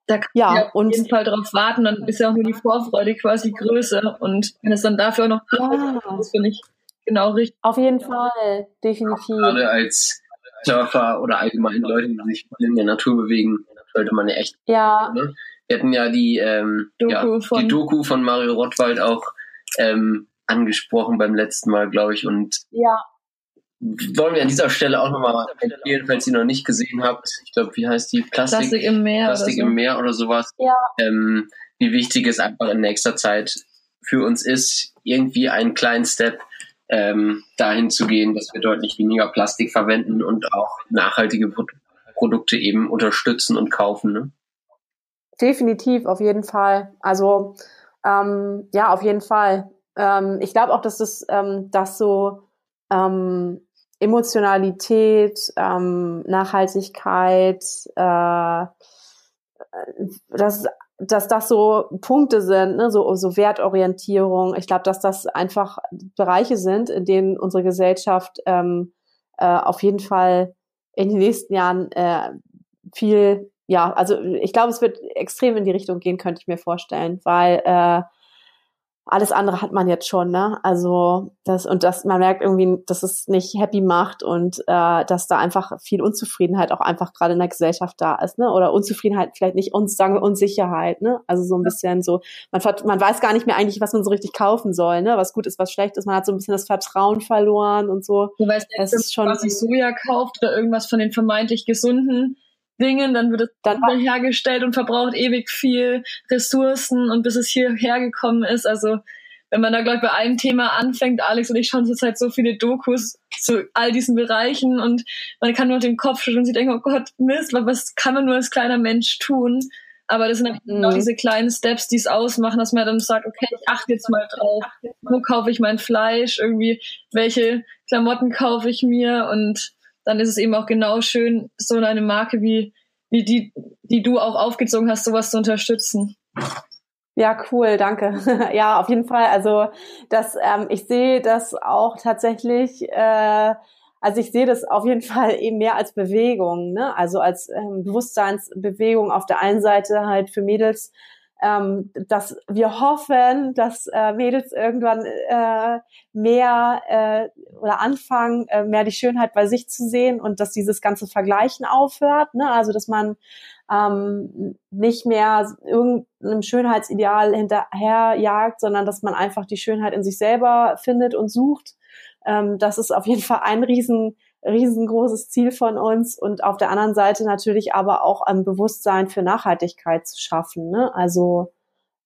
da kann ja, man auf und jeden Fall drauf warten, dann ist ja auch nur die Vorfreude quasi größer, und wenn es dann dafür auch noch ja. ist, das finde ich genau richtig. Auf jeden Fall, definitiv. Gerade als Surfer oder allgemein Leute, die sich in der Natur bewegen, sollte man ja echt. Ja. Ne? Wir hatten ja die, ähm, Doku, ja, von die Doku von Mario Rottwald auch ähm, angesprochen beim letzten Mal, glaube ich, und ja. Wollen wir an dieser Stelle auch nochmal empfehlen, falls ihr noch nicht gesehen habt. Ich glaube, wie heißt die? Plastik, Plastik im Meer. Plastik oder so. im Meer oder sowas. Ja. Ähm, wie wichtig es einfach in nächster Zeit für uns ist, irgendwie einen kleinen Step ähm, dahin zu gehen, dass wir deutlich weniger Plastik verwenden und auch nachhaltige Pro- Produkte eben unterstützen und kaufen. Ne? Definitiv, auf jeden Fall. Also, ähm, ja, auf jeden Fall. Ähm, ich glaube auch, dass das, ähm, das so Ähm, Emotionalität, ähm, Nachhaltigkeit, äh, dass, dass das so Punkte sind, ne? so, so Wertorientierung. Ich glaube, dass das einfach Bereiche sind, in denen unsere Gesellschaft ähm, äh, auf jeden Fall in den nächsten Jahren äh, viel, ja, also ich glaube, es wird extrem in die Richtung gehen, könnte ich mir vorstellen, weil äh, alles andere hat man jetzt schon, ne? Also das und das, man merkt irgendwie, dass es nicht happy macht, und äh, dass da einfach viel Unzufriedenheit auch einfach gerade in der Gesellschaft da ist, ne? Oder Unzufriedenheit vielleicht nicht, uns sagen wir Unsicherheit, ne? Also so ein bisschen so, man man weiß gar nicht mehr eigentlich, was man so richtig kaufen soll, ne? Was gut ist, was schlecht ist. Man hat so ein bisschen das Vertrauen verloren und so. Du weißt nicht, es ist schon, was ich Soja kauft oder irgendwas von den vermeintlich gesunden Dingen, dann wird es dann hergestellt und verbraucht ewig viel Ressourcen, und bis es hierher gekommen ist, also wenn man da, glaube ich, bei einem Thema anfängt, Alex und ich schauen zurzeit so viele Dokus zu all diesen Bereichen, und man kann nur den Kopf schütteln und sich denken, oh Gott, Mist, was kann man nur als kleiner Mensch tun? Aber das sind dann mhm. noch diese kleinen Steps, die es ausmachen, dass man dann sagt, okay, ich achte jetzt mal drauf, wo kaufe ich mein Fleisch, irgendwie, welche Klamotten kaufe ich mir, und dann ist es eben auch genau schön, so eine Marke wie, wie die, die du auch aufgezogen hast, sowas zu unterstützen. Ja, cool, danke. Ja, auf jeden Fall. Also das, ähm, ich sehe das auch tatsächlich, äh, also ich sehe das auf jeden Fall eben mehr als Bewegung, ne? Also als ähm, Bewusstseinsbewegung auf der einen Seite halt für Mädels, ähm, dass wir hoffen, dass äh, Mädels irgendwann äh, mehr äh, oder anfangen, äh, mehr die Schönheit bei sich zu sehen und dass dieses ganze Vergleichen aufhört, ne? Also dass man Ähm, nicht mehr irgendeinem Schönheitsideal hinterherjagt, sondern dass man einfach die Schönheit in sich selber findet und sucht. Ähm, das ist auf jeden Fall ein riesen, riesengroßes Ziel von uns, und auf der anderen Seite natürlich aber auch ein Bewusstsein für Nachhaltigkeit zu schaffen, ne? Also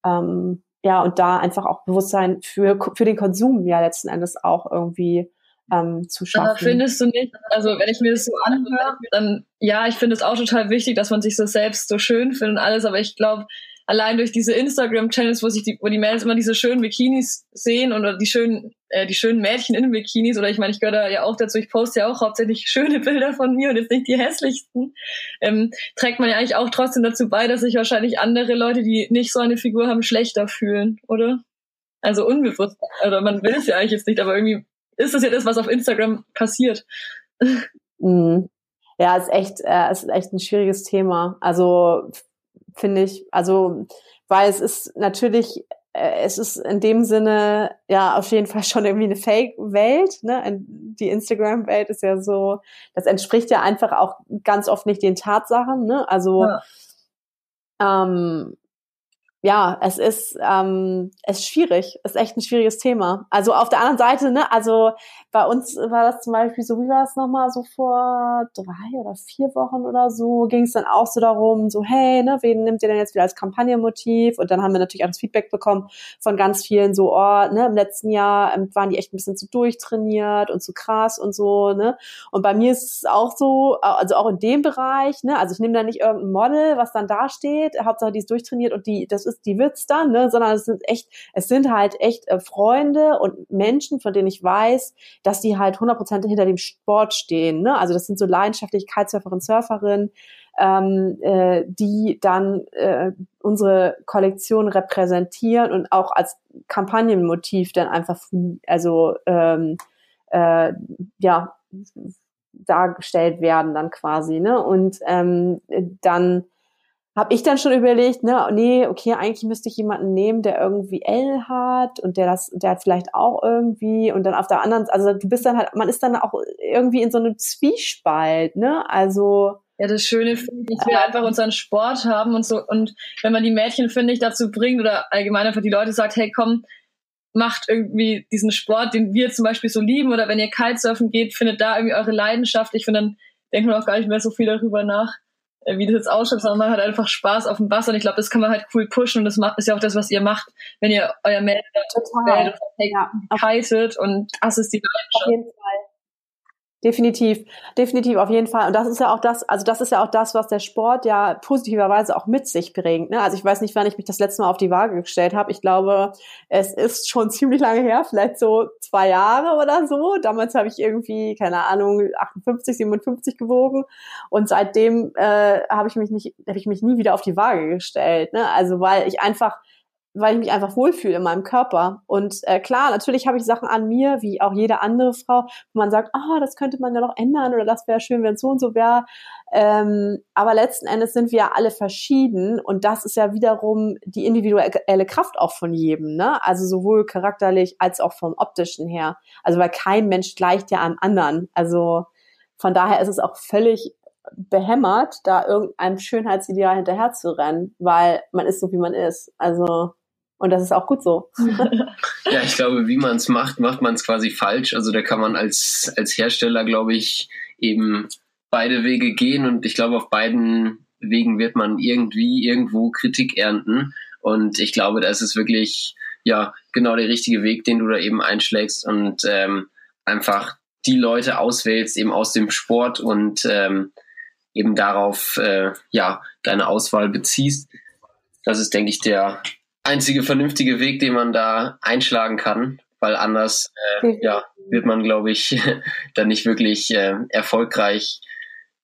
ähm, ja, und da einfach auch Bewusstsein für, für den Konsum ja letzten Endes auch irgendwie Ähm, zu schaffen. Da findest du nicht, also wenn ich mir das so anhöre, dann ja, ich finde es auch total wichtig, dass man sich so selbst so schön findet und alles, aber ich glaube, allein durch diese Instagram-Channels, wo sich die, wo die Mädels immer diese schönen Bikinis sehen oder die schönen, äh, die schönen Mädchen in Bikinis, oder ich meine, ich gehöre da ja auch dazu, ich poste ja auch hauptsächlich schöne Bilder von mir und jetzt nicht die hässlichsten, ähm, trägt man ja eigentlich auch trotzdem dazu bei, dass sich wahrscheinlich andere Leute, die nicht so eine Figur haben, schlechter fühlen, oder? Also unbewusst, oder man will es ja eigentlich jetzt nicht, aber irgendwie ist das ja das, was auf Instagram passiert? Mhm. Ja, ist echt, äh, ist echt ein schwieriges Thema. Also finde ich, also weil es ist natürlich, äh, es ist in dem Sinne ja auf jeden Fall schon irgendwie eine Fake-Welt, ne? Die Instagram-Welt ist ja so, das entspricht ja einfach auch ganz oft nicht den Tatsachen, ne? Also ja. ähm, Ja, es ist ähm, es ist schwierig, es ist echt ein schwieriges Thema. Also auf der anderen Seite, ne, also bei uns war das zum Beispiel so, wie war das nochmal, so vor drei oder vier Wochen oder so, ging es dann auch so darum, so hey, ne, wen nimmt ihr denn jetzt wieder als Kampagnenmotiv? Und dann haben wir natürlich auch das Feedback bekommen von ganz vielen, so, oh, ne, im letzten Jahr ähm, waren die echt ein bisschen zu durchtrainiert und zu krass und so, ne. Und bei mir ist es auch so, also auch in dem Bereich, ne, also ich nehme da nicht irgendein Model, was dann da steht, Hauptsache die ist durchtrainiert und die, das ist die wird's dann, ne, sondern es sind echt, es sind halt echt äh, Freunde und Menschen, von denen ich weiß, dass die halt hundert Prozent hinter dem Sport stehen, ne, also das sind so leidenschaftliche Kitesurferinnen, Surferinnen, ähm, äh, die dann äh, unsere Kollektion repräsentieren und auch als Kampagnenmotiv dann einfach, also ähm, äh, ja, dargestellt werden dann quasi, ne, und ähm, dann habe ich dann schon überlegt, ne, nee, okay, eigentlich müsste ich jemanden nehmen, der irgendwie L hat und der das, der hat vielleicht auch irgendwie, und dann auf der anderen, also du bist dann halt, man ist dann auch irgendwie in so einem Zwiespalt, ne, also. Ja, das Schöne finde ich, dass wir einfach unseren Sport haben und so, und wenn man die Mädchen, finde ich, dazu bringt oder allgemein einfach die Leute sagt, hey, komm, macht irgendwie diesen Sport, den wir zum Beispiel so lieben, oder wenn ihr Kitesurfen geht, findet da irgendwie eure Leidenschaft, ich finde, dann denkt man auch gar nicht mehr so viel darüber nach, wie das jetzt ausschaut, sondern man hat einfach Spaß auf dem Wasser, und ich glaube, das kann man halt cool pushen, und das macht, ist ja auch das, was ihr macht, wenn ihr euer Mädel ja. kitet, und das ist die Leidenschaft. Auf jeden Fall. Definitiv, definitiv, auf jeden Fall. Und das ist ja auch das, also das ist ja auch das, was der Sport ja positiverweise auch mit sich bringt, ne? Also ich weiß nicht, wann ich mich das letzte Mal auf die Waage gestellt habe. Ich glaube, es ist schon ziemlich lange her, vielleicht so zwei Jahre oder so. Damals habe ich irgendwie, keine Ahnung, achtundfünfzig, siebenundfünfzig gewogen. Und seitdem äh, habe ich mich nicht, habe ich mich nie wieder auf die Waage gestellt, ne? Also weil ich einfach weil ich mich einfach wohlfühle in meinem Körper. Und äh, klar, natürlich habe ich Sachen an mir, wie auch jede andere Frau, wo man sagt, ah, oh, das könnte man ja noch ändern oder das wäre schön, wenn es so und so wäre. Ähm, aber letzten Endes sind wir ja alle verschieden, und das ist ja wiederum die individuelle Kraft auch von jedem, ne? Also sowohl charakterlich als auch vom Optischen her. Also weil kein Mensch gleicht ja einem anderen. Also von daher ist es auch völlig behämmert, da irgendeinem Schönheitsideal hinterher zu rennen, weil man ist so, wie man ist. Also und das ist auch gut so. Ja, ich glaube, wie man es macht, macht man es quasi falsch. Also da kann man als, als Hersteller, glaube ich, eben beide Wege gehen. Und ich glaube, auf beiden Wegen wird man irgendwie irgendwo Kritik ernten. Und ich glaube, das ist wirklich ja genau der richtige Weg, den du da eben einschlägst und ähm, einfach die Leute auswählst, eben aus dem Sport, und ähm, eben darauf äh, ja deine Auswahl beziehst. Das ist, denke ich, der einzige vernünftige Weg, den man da einschlagen kann, weil anders äh, ja, wird man, glaube ich, dann nicht wirklich äh, erfolgreich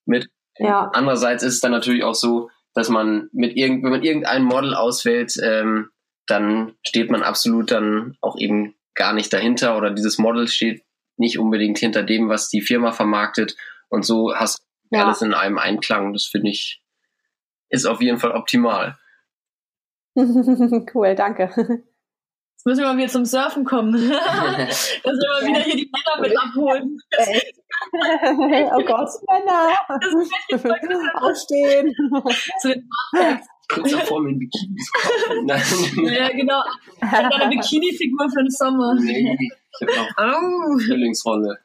mit. Ja. Andererseits ist es dann natürlich auch so, dass man, mit irgend, wenn man irgendein Model auswählt, ähm, dann steht man absolut dann auch eben gar nicht dahinter oder dieses Model steht nicht unbedingt hinter dem, was die Firma vermarktet und so hast du ja. alles in einem Einklang. Das finde ich, ist auf jeden Fall optimal. Cool, danke. Jetzt müssen wir mal wieder zum Surfen kommen. Dass wir mal wieder hier die Männer mit abholen. Oh Gott, Männer! Das ist Aufstehen! Zu den Marktpacks. Kurz davor mit Bikinis kaufen. Nein. Ja, genau. Eine Bikini-Figur für den Sommer. Nee, ich hab noch Zwillingsrolle.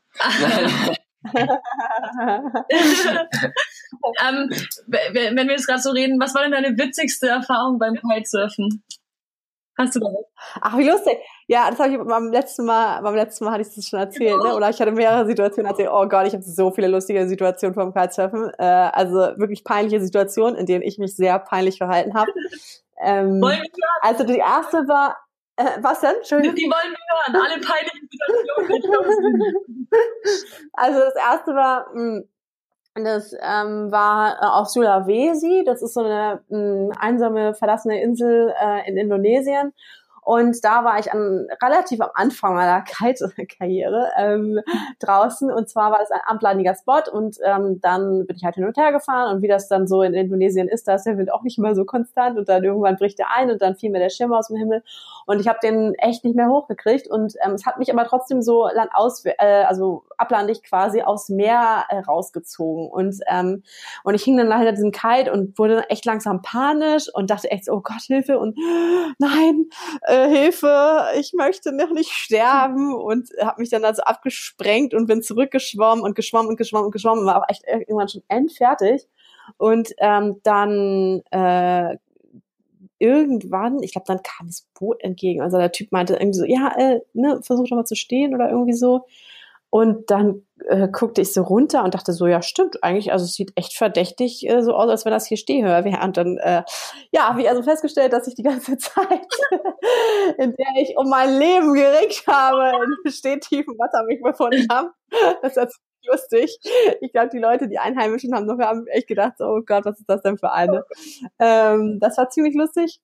ähm, wenn wir jetzt gerade so reden, was war denn deine witzigste Erfahrung beim Kitesurfen? Hast du da was? Ach, wie lustig. Ja, das habe ich beim letzten Mal, beim letzten Mal hatte ich das schon erzählt, genau. ne? Oder ich hatte mehrere Situationen erzählt. Oh Gott, ich habe so viele lustige Situationen vom Kitesurfen. Äh, also wirklich peinliche Situationen, in denen ich mich sehr peinlich verhalten habe. Ähm, also die erste war, äh, was denn? Entschuldigung. Die wollen wir hören, alle peinlichen Situationen. Also das erste war, mh, das ähm, war äh, auf Sulawesi, das ist so eine mh, einsame, verlassene Insel äh, in Indonesien. Und da war ich an, relativ am Anfang meiner Kite-Karriere ähm, draußen. Und zwar war es ein ablandiger Spot. Und ähm, dann bin ich halt hin und her gefahren. Und wie das dann so in Indonesien ist, da ist der Wind auch nicht mehr so konstant. Und dann irgendwann bricht er ein und dann fiel mir der Schirm aus dem Himmel. Und ich habe den echt nicht mehr hochgekriegt. Und ähm, es hat mich aber trotzdem so landaus, äh, also ablandig quasi aufs Meer äh, rausgezogen. Und ähm, und ich hing dann hinter diesem Kite und wurde echt langsam panisch und dachte echt so, oh Gott, Hilfe. Und nein, äh, Hilfe, ich möchte noch nicht sterben und habe mich dann also abgesprengt und bin zurückgeschwommen und geschwommen und geschwommen und geschwommen, war auch echt irgendwann schon endfertig und ähm, dann äh, irgendwann, ich glaube, dann kam das Boot entgegen, also der Typ meinte irgendwie so, ja, äh, ne, versuch doch mal zu stehen oder irgendwie so und dann äh, guckte ich so runter und dachte so, ja, stimmt eigentlich, also es sieht echt verdächtig äh, so aus, als wenn das hier Stehhör wäre. Und dann, äh, ja, habe ich also festgestellt, dass ich die ganze Zeit, in der ich um mein Leben geregt habe, in stehtiefem Wasser mich befunden habe. Das ist jetzt lustig. Ich glaube, die Leute, die Einheimischen haben noch haben echt gedacht, oh Gott, was ist das denn für eine? Ähm, das war ziemlich lustig.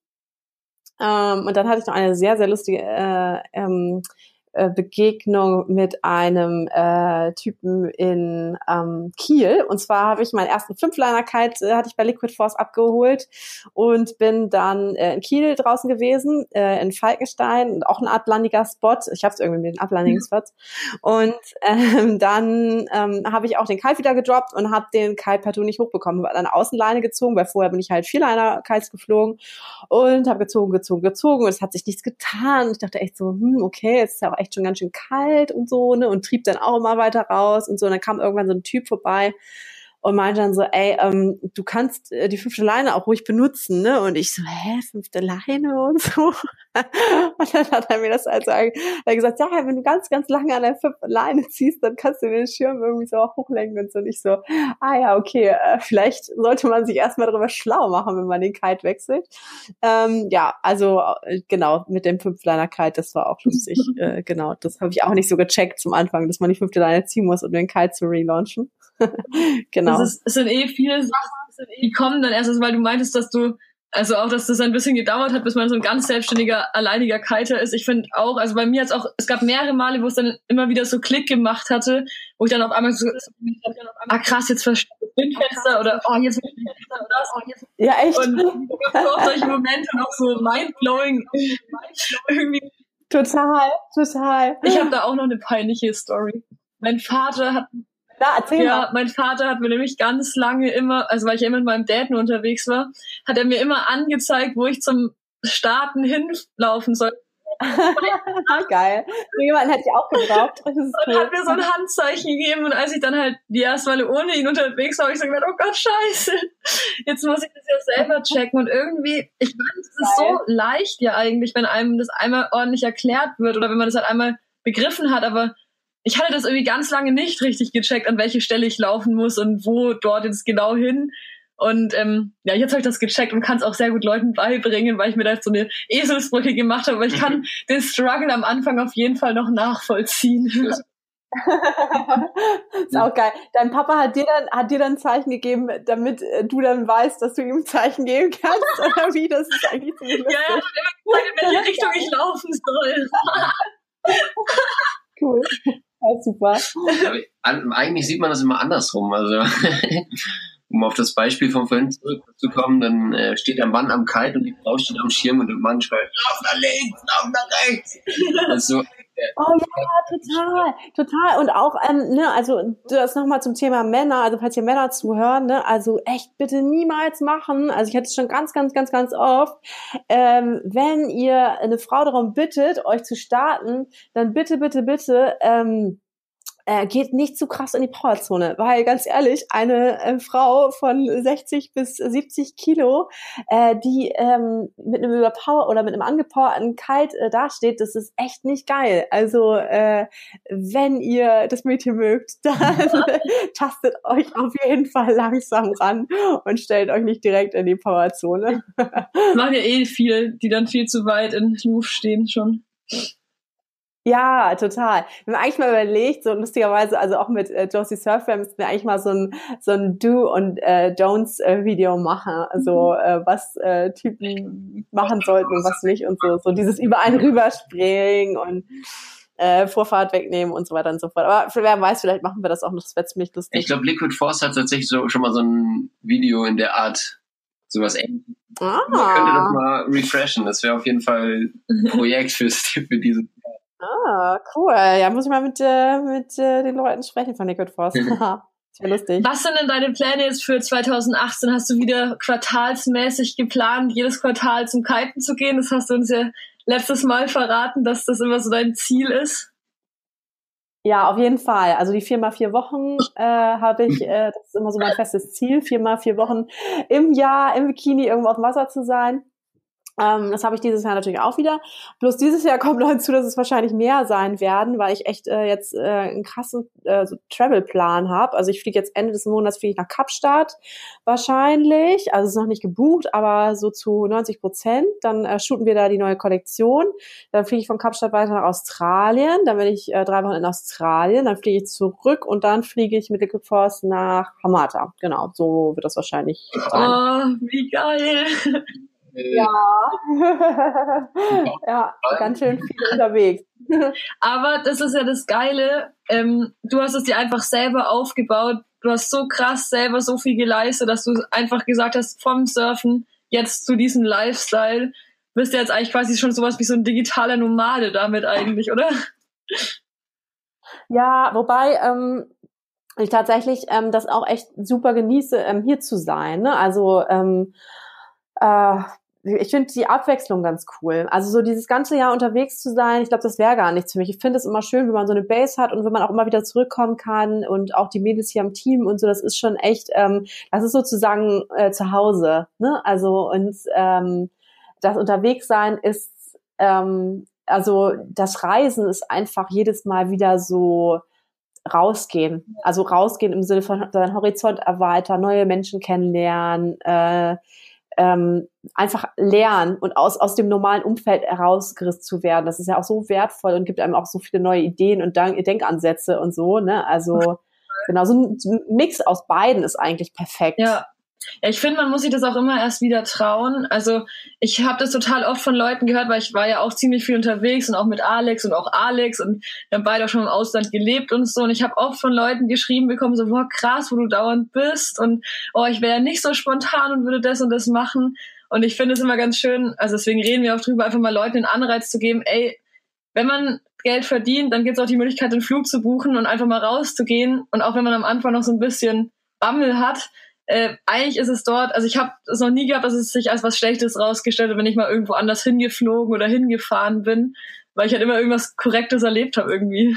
Ähm, und dann hatte ich noch eine sehr, sehr lustige äh, ähm, Begegnung mit einem äh, Typen in ähm, Kiel. Und zwar habe ich meinen ersten Fünfliner-Kite äh, hatte ich bei Liquid Force abgeholt und bin dann äh, in Kiel draußen gewesen, äh, in Falkenstein, auch ein ablandiger Spot. Ich habe es irgendwie mit den ablandigen Spots. Und ähm, dann ähm, habe ich auch den Kite wieder gedroppt und habe den Kite partout nicht hochbekommen. Habe dann Außenleine gezogen, weil vorher bin ich halt Vierliner-Kites geflogen und habe gezogen, gezogen, gezogen und es hat sich nichts getan. Ich dachte echt so, hm, okay, jetzt ist ja auch echt schon ganz schön kalt und so, ne, und trieb dann auch immer weiter raus und so, und dann kam irgendwann so ein Typ vorbei und meinte dann so, ey, ähm, du kannst äh, die fünfte Leine auch ruhig benutzen, ne, und ich so, hä, fünfte Leine und so, und dann hat er mir das halt sagen, er gesagt, ja, wenn du ganz, ganz lange an der fünften Leine ziehst, dann kannst du den Schirm irgendwie so auch hochlenken und so, und ich so, ah ja, okay, äh, vielleicht sollte man sich erstmal darüber schlau machen, wenn man den Kite wechselt, ähm, ja, also, äh, genau, mit dem Fünfliner-Kite, das war auch lustig, äh, genau, das habe ich auch nicht so gecheckt zum Anfang, dass man die fünfte Leine ziehen muss, um den Kite zu relaunchen, genau. Es sind eh viele Sachen, die kommen dann erstens, weil du meintest, dass du, also auch, dass das ein bisschen gedauert hat, bis man so ein ganz selbstständiger, alleiniger Kiter ist. Ich finde auch, also bei mir hat es auch, es gab mehrere Male, wo es dann immer wieder so Klick gemacht hatte, wo ich dann auf einmal so, ah krass, jetzt verstehe ich bin fester oder oh, jetzt bin ich fester oder oh, jetzt. Ja, echt. Und es gab auch solche Momente, auch so mindblowing irgendwie. Total, total. Ich habe da auch noch eine peinliche Story. Mein Vater hat Ja, erzähl ja, mein Vater hat mir nämlich ganz lange immer, also weil ich immer mit meinem Dad nur unterwegs war, hat er mir immer angezeigt, wo ich zum Starten hinlaufen soll. Geil. So jemanden hätte ich auch gebraucht. Und cool. Hat mir so ein Handzeichen gegeben und als ich dann halt die erste Weile ohne ihn unterwegs war, habe ich so gedacht, oh Gott, scheiße. Jetzt muss ich das ja selber checken und irgendwie, ich meine, es ist so leicht ja eigentlich, wenn einem das einmal ordentlich erklärt wird oder wenn man das halt einmal begriffen hat, aber ich hatte das irgendwie ganz lange nicht richtig gecheckt, an welche Stelle ich laufen muss und wo dort jetzt genau hin. Und ähm, ja, jetzt habe ich das gecheckt und kann es auch sehr gut Leuten beibringen, weil ich mir da jetzt so eine Eselsbrücke gemacht habe. Aber ich kann den Struggle am Anfang auf jeden Fall noch nachvollziehen. Ist auch geil. Dein Papa hat dir dann hat dir dann ein Zeichen gegeben, damit äh, du dann weißt, dass du ihm ein Zeichen geben kannst, oder wie? Das ist eigentlich ziemlich lustig. Ja, ja, in welche Richtung ich laufen soll. Cool. Ja, super. Aber eigentlich sieht man das immer andersrum. Also um auf das Beispiel von vorhin zurückzukommen, dann äh, steht der Mann am Kite und die Frau steht am Schirm und der Mann schreit, lauf nach links, lauf nach rechts. Also, oh ja, total, total. Und auch, ähm, ne, also das nochmal zum Thema Männer, also falls hier Männer zuhören, ne, also echt bitte niemals machen, also ich hatte es schon ganz, ganz, ganz, ganz oft, ähm, wenn ihr eine Frau darum bittet, euch zu starten, dann bitte, bitte, bitte, ähm, Äh, geht nicht zu krass in die Powerzone, weil ganz ehrlich, eine äh, Frau von sechzig bis siebzig Kilo, äh, die ähm, mit einem Überpower oder mit einem angepowerten Kite äh, dasteht, das ist echt nicht geil. Also äh, wenn ihr das Mädchen mögt, dann tastet euch auf jeden Fall langsam ran und stellt euch nicht direkt in die Powerzone. Machen ja eh viel, die dann viel zu weit in Luft stehen schon. Ja, total. Wir haben eigentlich mal überlegt, so lustigerweise, also auch mit äh, Josia Surfwear müssen wir eigentlich mal so ein so ein Do- und äh, Don'ts-Video äh, machen, also äh, was äh, Typen machen sollten und was nicht und so, so dieses über einen rüberspringen und äh, Vorfahrt wegnehmen und so weiter und so fort. Aber wer weiß, vielleicht machen wir das auch noch, das wäre ziemlich lustig. Ich glaube, Liquid Force hat tatsächlich so schon mal so ein Video in der Art, sowas ähnliches. Ah. Man könnte das mal refreshen, das wäre auf jeden Fall ein Projekt für dieses Jahr. Ah, cool. Ja, muss ich mal mit, äh, mit äh, den Leuten sprechen von Liquid Force. Das wäre lustig. Was sind denn deine Pläne jetzt für zwanzig achtzehn? Hast du wieder quartalsmäßig geplant, jedes Quartal zum Kiten zu gehen? Das hast du uns ja letztes Mal verraten, dass das immer so dein Ziel ist. Ja, auf jeden Fall. Also die viermal vier Wochen äh, habe ich, äh, das ist immer so mein festes Ziel, viermal vier Wochen im Jahr im Bikini irgendwo auf dem Wasser zu sein. Ähm, das habe ich dieses Jahr natürlich auch wieder. Bloß dieses Jahr kommt noch hinzu, dass es wahrscheinlich mehr sein werden, weil ich echt äh, jetzt äh, einen krassen äh, so Travel-Plan habe. Also ich fliege jetzt Ende des Monats fliege ich nach Kapstadt wahrscheinlich. Also es ist noch nicht gebucht, aber so zu neunzig Prozent. Dann äh, shooten wir da die neue Kollektion. Dann fliege ich von Kapstadt weiter nach Australien. Dann bin ich äh, drei Wochen in Australien. Dann fliege ich zurück und dann fliege ich mit Liquid Force nach Hamata. Genau, so wird das wahrscheinlich sein. Oh, wie geil! Ja, ja, ganz schön viel unterwegs. Aber das ist ja das Geile, ähm, du hast es dir einfach selber aufgebaut, du hast so krass selber so viel geleistet, dass du einfach gesagt hast, vom Surfen jetzt zu diesem Lifestyle, bist du jetzt eigentlich quasi schon sowas wie so ein digitaler Nomade damit eigentlich, oder? Ja, wobei, ähm, ich tatsächlich ähm, das auch echt super genieße, ähm, hier zu sein, ne? Also, ähm, ich finde die Abwechslung ganz cool. Also so dieses ganze Jahr unterwegs zu sein, ich glaube, das wäre gar nichts für mich. Ich finde es immer schön, wenn man so eine Base hat und wenn man auch immer wieder zurückkommen kann und auch die Mädels hier am Team und so, das ist schon echt, ähm, das ist sozusagen äh, zu Hause, ne? Also und ähm, das Unterwegssein ist, ähm, also das Reisen ist einfach jedes Mal wieder so rausgehen. Also rausgehen im Sinne von seinen Horizont erweitern, neue Menschen kennenlernen, äh, Ähm, einfach lernen und aus aus dem normalen Umfeld herausgerissen zu werden. Das ist ja auch so wertvoll und gibt einem auch so viele neue Ideen und Dank- Denkansätze und so, ne? Also genau, so ein Mix aus beiden ist eigentlich perfekt. Ja, ja, ich finde, man muss sich das auch immer erst wieder trauen. Also ich habe das total oft von Leuten gehört, weil ich war ja auch ziemlich viel unterwegs und auch mit Alex und auch Alex und wir haben beide auch schon im Ausland gelebt und so. Und ich habe oft von Leuten geschrieben bekommen, so, boah, krass, wo du dauernd bist und oh, ich wäre ja nicht so spontan und würde das und das machen. Und ich finde es immer ganz schön, also deswegen reden wir auch drüber, einfach mal Leuten den Anreiz zu geben, ey, wenn man Geld verdient, dann gibt es auch die Möglichkeit, den Flug zu buchen und einfach mal rauszugehen. Und auch wenn man am Anfang noch so ein bisschen Bammel hat, Äh, eigentlich ist es dort, also ich habe es noch nie gehabt, dass es sich als was Schlechtes rausgestellt hat, wenn ich mal irgendwo anders hingeflogen oder hingefahren bin, weil ich halt immer irgendwas Korrektes erlebt habe irgendwie.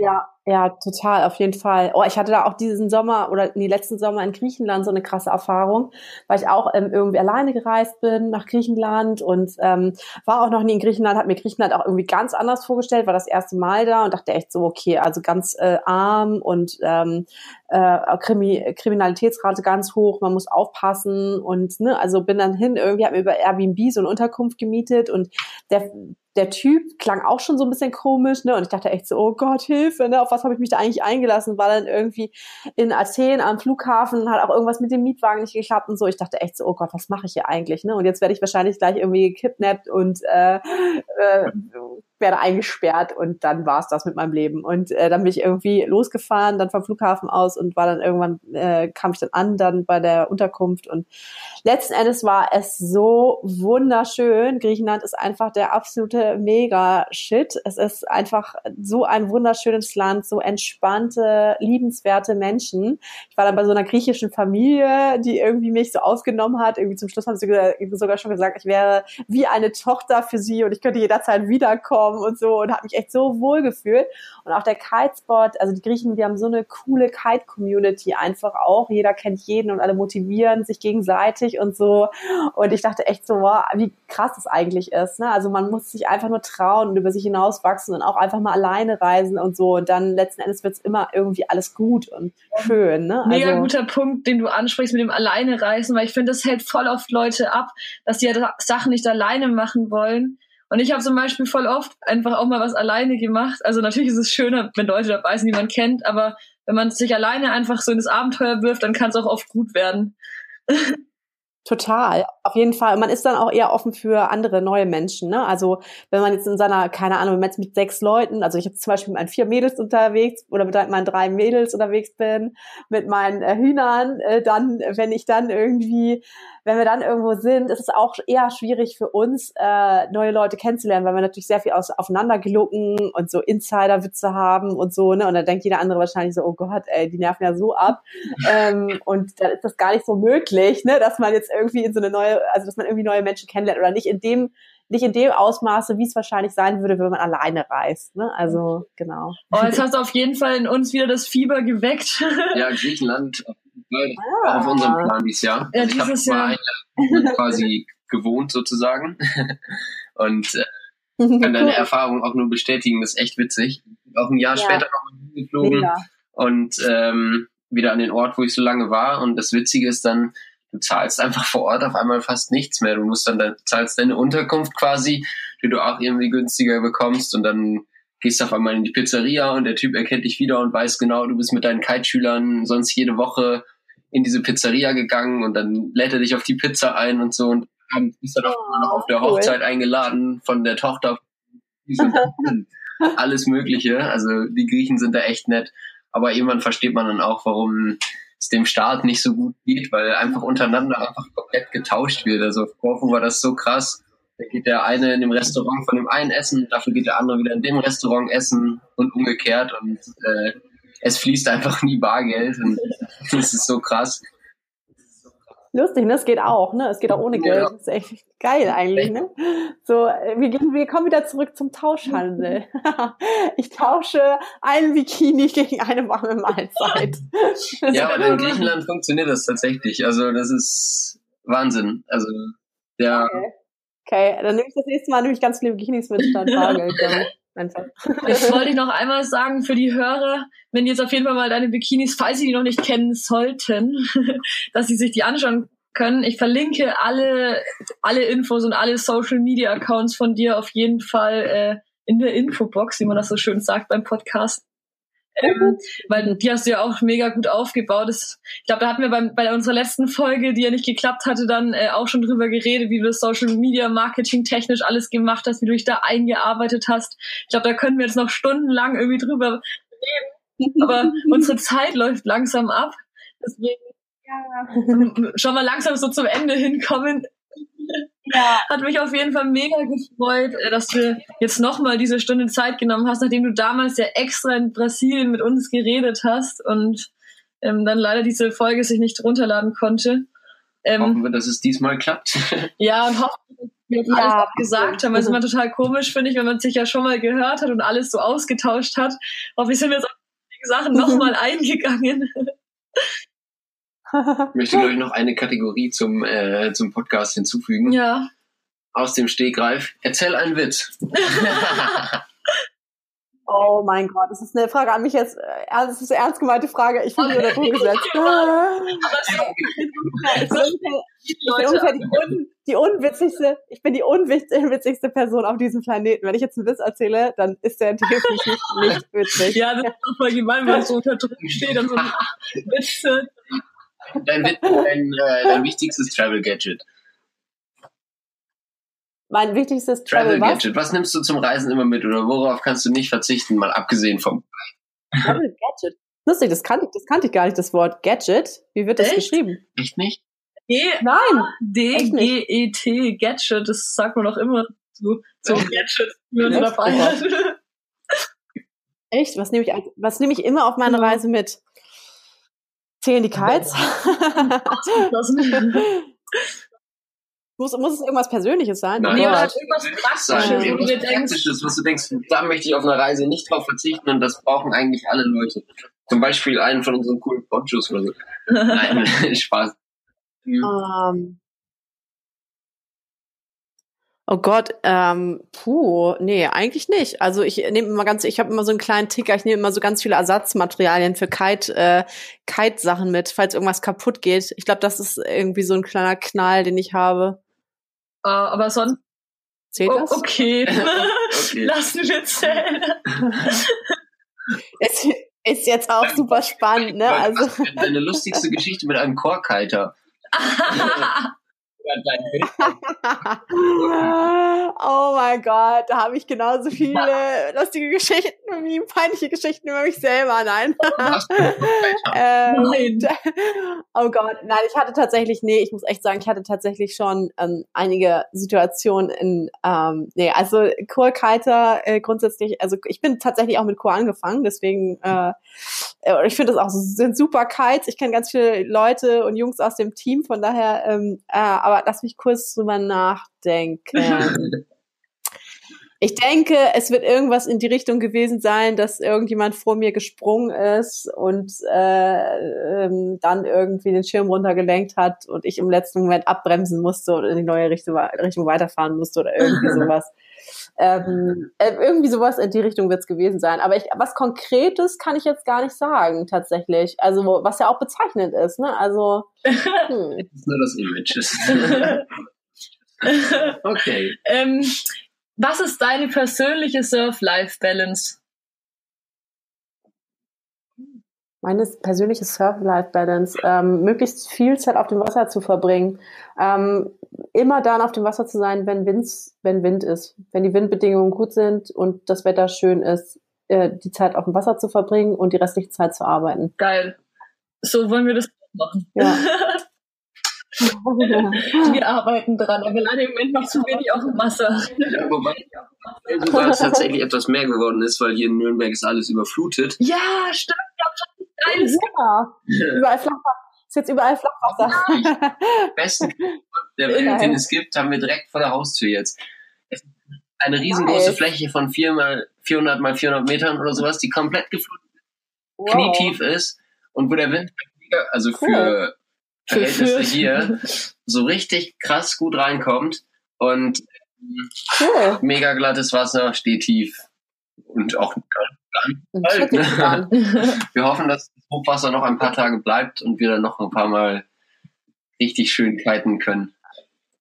Ja, ja, total, auf jeden Fall. Oh, ich hatte da auch diesen Sommer oder nee, letzten Sommer in Griechenland so eine krasse Erfahrung, weil ich auch ähm, irgendwie alleine gereist bin nach Griechenland und ähm, war auch noch nie in Griechenland, hat mir Griechenland auch irgendwie ganz anders vorgestellt, war das erste Mal da und dachte echt so, okay, also ganz äh, arm und ähm, äh, Krimi- Kriminalitätsrate ganz hoch, man muss aufpassen und ne, also bin dann hin, irgendwie habe mir über Airbnb so eine Unterkunft gemietet und der der Typ klang auch schon so ein bisschen komisch, ne? Und ich dachte echt so, oh Gott, Hilfe, ne? Auf was habe ich mich da eigentlich eingelassen? War dann irgendwie in Athen am Flughafen, hat auch irgendwas mit dem Mietwagen nicht geklappt und so. Ich dachte echt so, oh Gott, was mache ich hier eigentlich, ne? Und jetzt werde ich wahrscheinlich gleich irgendwie gekidnappt und äh, äh, werde eingesperrt und dann war es das mit meinem Leben. Und äh, dann bin ich irgendwie losgefahren, dann vom Flughafen aus und war dann irgendwann, äh, kam ich dann an, dann bei der Unterkunft und letzten Endes war es so wunderschön. Griechenland ist einfach der absolute Mega-Shit. Es ist einfach so ein wunderschönes Land, so entspannte, liebenswerte Menschen. Ich war dann bei so einer griechischen Familie, die irgendwie mich so aufgenommen hat. Irgendwie zum Schluss haben sie sogar schon gesagt, ich wäre wie eine Tochter für sie und ich könnte jederzeit wiederkommen und so und habe mich echt so wohl gefühlt. Und auch der Kitesport, also die Griechen, die haben so eine coole Kite-Community einfach auch. Jeder kennt jeden und alle motivieren sich gegenseitig und so. Und ich dachte echt so, wow, wie krass das eigentlich ist, ne? Also man muss sich einfach nur trauen und über sich hinauswachsen und auch einfach mal alleine reisen und so. Und dann letzten Endes wird es immer irgendwie alles gut und schön, ne? Also mega guter Punkt, den du ansprichst mit dem Alleine-Reisen, weil ich finde, das hält voll oft Leute ab, dass die ja Sachen nicht alleine machen wollen. Und ich habe zum Beispiel voll oft einfach auch mal was alleine gemacht. Also natürlich ist es schöner, wenn Leute dabei sind, die man kennt, aber wenn man sich alleine einfach so in das Abenteuer wirft, dann kann es auch oft gut werden. Total, auf jeden Fall. Und man ist dann auch eher offen für andere neue Menschen, ne? Also wenn man jetzt in seiner, keine Ahnung, wenn man jetzt mit sechs Leuten, also ich jetzt zum Beispiel mit meinen vier Mädels unterwegs oder mit meinen drei Mädels unterwegs bin, mit meinen äh, Hühnern, äh, dann, wenn ich dann irgendwie, wenn wir dann irgendwo sind, ist es auch eher schwierig für uns, äh, neue Leute kennenzulernen, weil wir natürlich sehr viel aus, aufeinander glucken und so Insider-Witze haben und so, ne? Und dann denkt jeder andere wahrscheinlich so, oh Gott, ey, die nerven ja so ab. ähm, und dann ist das gar nicht so möglich, ne? Dass man jetzt irgendwie in so eine neue, also dass man irgendwie neue Menschen kennenlernt oder nicht in dem, nicht in dem Ausmaße, wie es wahrscheinlich sein würde, wenn man alleine reist, ne? Also, genau. Oh, jetzt hast du auf jeden Fall in uns wieder das Fieber geweckt. Ja, Griechenland ah. auf unserem Plan dieses Jahr. Ja, also ich dieses Jahr. Ich habe mal quasi gewohnt sozusagen und äh, kann cool. deine Erfahrung auch nur bestätigen, das ist echt witzig. Auch ein Jahr ja. später nochmal hingeflogen und ähm, wieder an den Ort, wo ich so lange war und das Witzige ist dann, du zahlst einfach vor Ort auf einmal fast nichts mehr. Du musst dann, dann zahlst deine Unterkunft quasi, die du auch irgendwie günstiger bekommst und dann gehst du auf einmal in die Pizzeria und der Typ erkennt dich wieder und weiß genau, du bist mit deinen Kiteschülern sonst jede Woche in diese Pizzeria gegangen und dann lädt er dich auf die Pizza ein und so und dann bist du dann auch noch auf der Hochzeit cool. eingeladen von der Tochter. Alles Mögliche. Also die Griechen sind da echt nett. Aber irgendwann versteht man dann auch, warum es dem Staat nicht so gut geht, weil einfach untereinander einfach komplett getauscht wird. Also auf Korfu war das so krass. Da geht der eine in dem Restaurant von dem einen essen, dafür geht der andere wieder in dem Restaurant essen und umgekehrt. Und äh, es fließt einfach nie Bargeld. Und das ist so krass. Lustig, ne? Es geht auch, ne? Es geht auch ohne Geld. Ja. Das ist echt geil eigentlich, ne? So, wir gehen, wir kommen wieder zurück zum Tauschhandel. Ich tausche einen Bikini gegen eine warme Mahlzeit. Ja, aber in Griechenland funktioniert das tatsächlich. Also, das ist Wahnsinn. Also, ja. Okay, okay. Dann nehme ich das nächste Mal nämlich ganz viele Bikinis mit statt Bargeld. Ja. Ich wollte dich noch einmal sagen für die Hörer, wenn die jetzt auf jeden Fall mal deine Bikinis, falls sie die noch nicht kennen sollten, dass sie sich die anschauen können. Ich verlinke alle, alle Infos und alle Social Media Accounts von dir auf jeden Fall äh, in der Infobox, wie man das so schön sagt beim Podcast. Ähm, weil die hast du ja auch mega gut aufgebaut. Das, ich glaube, da hatten wir beim, bei unserer letzten Folge, die ja nicht geklappt hatte, dann äh, auch schon drüber geredet, wie du das Social Media Marketing technisch alles gemacht hast, wie du dich da eingearbeitet hast. Ich glaube, da können wir jetzt noch stundenlang irgendwie drüber reden. Aber unsere Zeit läuft langsam ab. Deswegen ja. schon mal langsam so zum Ende hinkommen. Ja. Hat mich auf jeden Fall mega gefreut, dass du jetzt nochmal diese Stunde Zeit genommen hast, nachdem du damals ja extra in Brasilien mit uns geredet hast und ähm, dann leider diese Folge sich nicht runterladen konnte. Ähm, hoffen wir, dass es diesmal klappt. Ja, und hoffen, wir haben alles abgesagt haben, weil es immer total komisch, finde ich, wenn man sich ja schon mal gehört hat und alles so ausgetauscht hat. Hoffentlich sind wir jetzt auf die Sachen nochmal eingegangen. Ich möchte, glaube ich, noch eine Kategorie zum, äh, zum Podcast hinzufügen. Ja. Aus dem Stegreif. Erzähl einen Witz. Oh mein Gott, das ist eine Frage an mich jetzt. Das ist eine ernst gemeinte Frage. Ich fühle mich unter Druck gesetzt. Ich bin ungefähr die, un, die unwitzigste, ich bin die unwitzigste Person auf diesem Planeten. Wenn ich jetzt einen Witz erzähle, dann ist der definitiv nicht witzig. Ja, das ist doch voll gemein, weil es so unter Druck steht und so ein Witz. Dein, Witz, dein, äh, dein wichtigstes Travel-Gadget. Mein wichtigstes Travel-Gadget. Was? was nimmst du zum Reisen immer mit oder worauf kannst du nicht verzichten, mal abgesehen vom... Travel-Gadget. Lustig, das kannte, das kannte ich gar nicht, das Wort Gadget. Wie wird das Echt? geschrieben? Echt nicht? G- Nein. D G E T, Gadget, das sagt man doch immer so. So Gadget. Echt? Was nehme ich, was nehme ich immer auf meine Reise mit? Zählen die Kites? Muss, muss es irgendwas Persönliches sein? Nein, nee, oder halt irgendwas Praktisches. Irgendwas Praktisches, was du denkst, da möchte ich auf einer Reise nicht drauf verzichten und das brauchen eigentlich alle Leute. Zum Beispiel einen von unseren coolen Ponchos oder so. Nein, Spaß. Um. Oh Gott, ähm, puh, nee, eigentlich nicht. Also ich nehme immer ganz, ich habe immer so einen kleinen Ticker, ich nehme immer so ganz viele Ersatzmaterialien für Kite, äh, Kite-Sachen mit, falls irgendwas kaputt geht. Ich glaube, das ist irgendwie so ein kleiner Knall, den ich habe. Uh, aber sonst... Zählt das? Oh, okay. okay. Lass mich erzählen. ist, ist jetzt auch super spannend, ne? Also deine lustigste Geschichte mit einem Chorkiter. Oh mein Gott, da habe ich genauso viele lustige Geschichten wie peinliche Geschichten über mich selber. Nein. ähm, oh Gott, nein, ich hatte tatsächlich, nee, ich muss echt sagen, ich hatte tatsächlich schon ähm, einige Situationen in, ähm, nee, also Chorkiter äh, grundsätzlich, also ich bin tatsächlich auch mit Chor angefangen, deswegen, äh, ich finde das auch, sind super Kites. Ich kenne ganz viele Leute und Jungs aus dem Team, von daher, ähm, äh, aber lass mich kurz drüber nachdenken. Ich denke, es wird irgendwas in die Richtung gewesen sein, dass irgendjemand vor mir gesprungen ist und äh, ähm, dann irgendwie den Schirm runtergelenkt hat und ich im letzten Moment abbremsen musste und in die neue Richtung, Richtung weiterfahren musste oder irgendwie sowas. Ähm, irgendwie sowas in die Richtung wird es gewesen sein. Aber ich, was Konkretes kann ich jetzt gar nicht sagen, tatsächlich. Also, was ja auch bezeichnend ist, ne? Also. Hm. Das ist nur das Image. Okay. Ähm, was ist deine persönliche Surf-Life-Balance? Meine persönliche Surf-Life-Balance, ähm, möglichst viel Zeit auf dem Wasser zu verbringen. Ähm, immer dann auf dem Wasser zu sein, wenn Wind, wenn Wind ist. Wenn die Windbedingungen gut sind und das Wetter schön ist, äh, die Zeit auf dem Wasser zu verbringen und die restliche Zeit zu arbeiten. Geil. So wollen wir das machen. Ja. Wir arbeiten dran, aber leider im Moment noch zu wenig auf dem Wasser. Ja, wobei sogar es tatsächlich etwas mehr geworden ist, weil hier in Nürnberg ist alles überflutet. Ja, stimmt. Alles klar. Ja. Überall Flachwasser. Ist jetzt überall Flachwasser. Den besten der Welt, den es gibt, haben wir direkt vor der Haustür jetzt. Eine riesengroße nice. Fläche von vierhundert mal vierhundert Metern oder sowas, die komplett geflutet ist, wow. knietief ist und wo der Wind, also für cool. Verhältnisse hier, so richtig krass gut reinkommt und cool. mega glattes Wasser, steht tief und auch Alt, ne? Wir hoffen, dass das Hochwasser noch ein paar Tage bleibt und wir dann noch ein paar Mal richtig schön kiten können.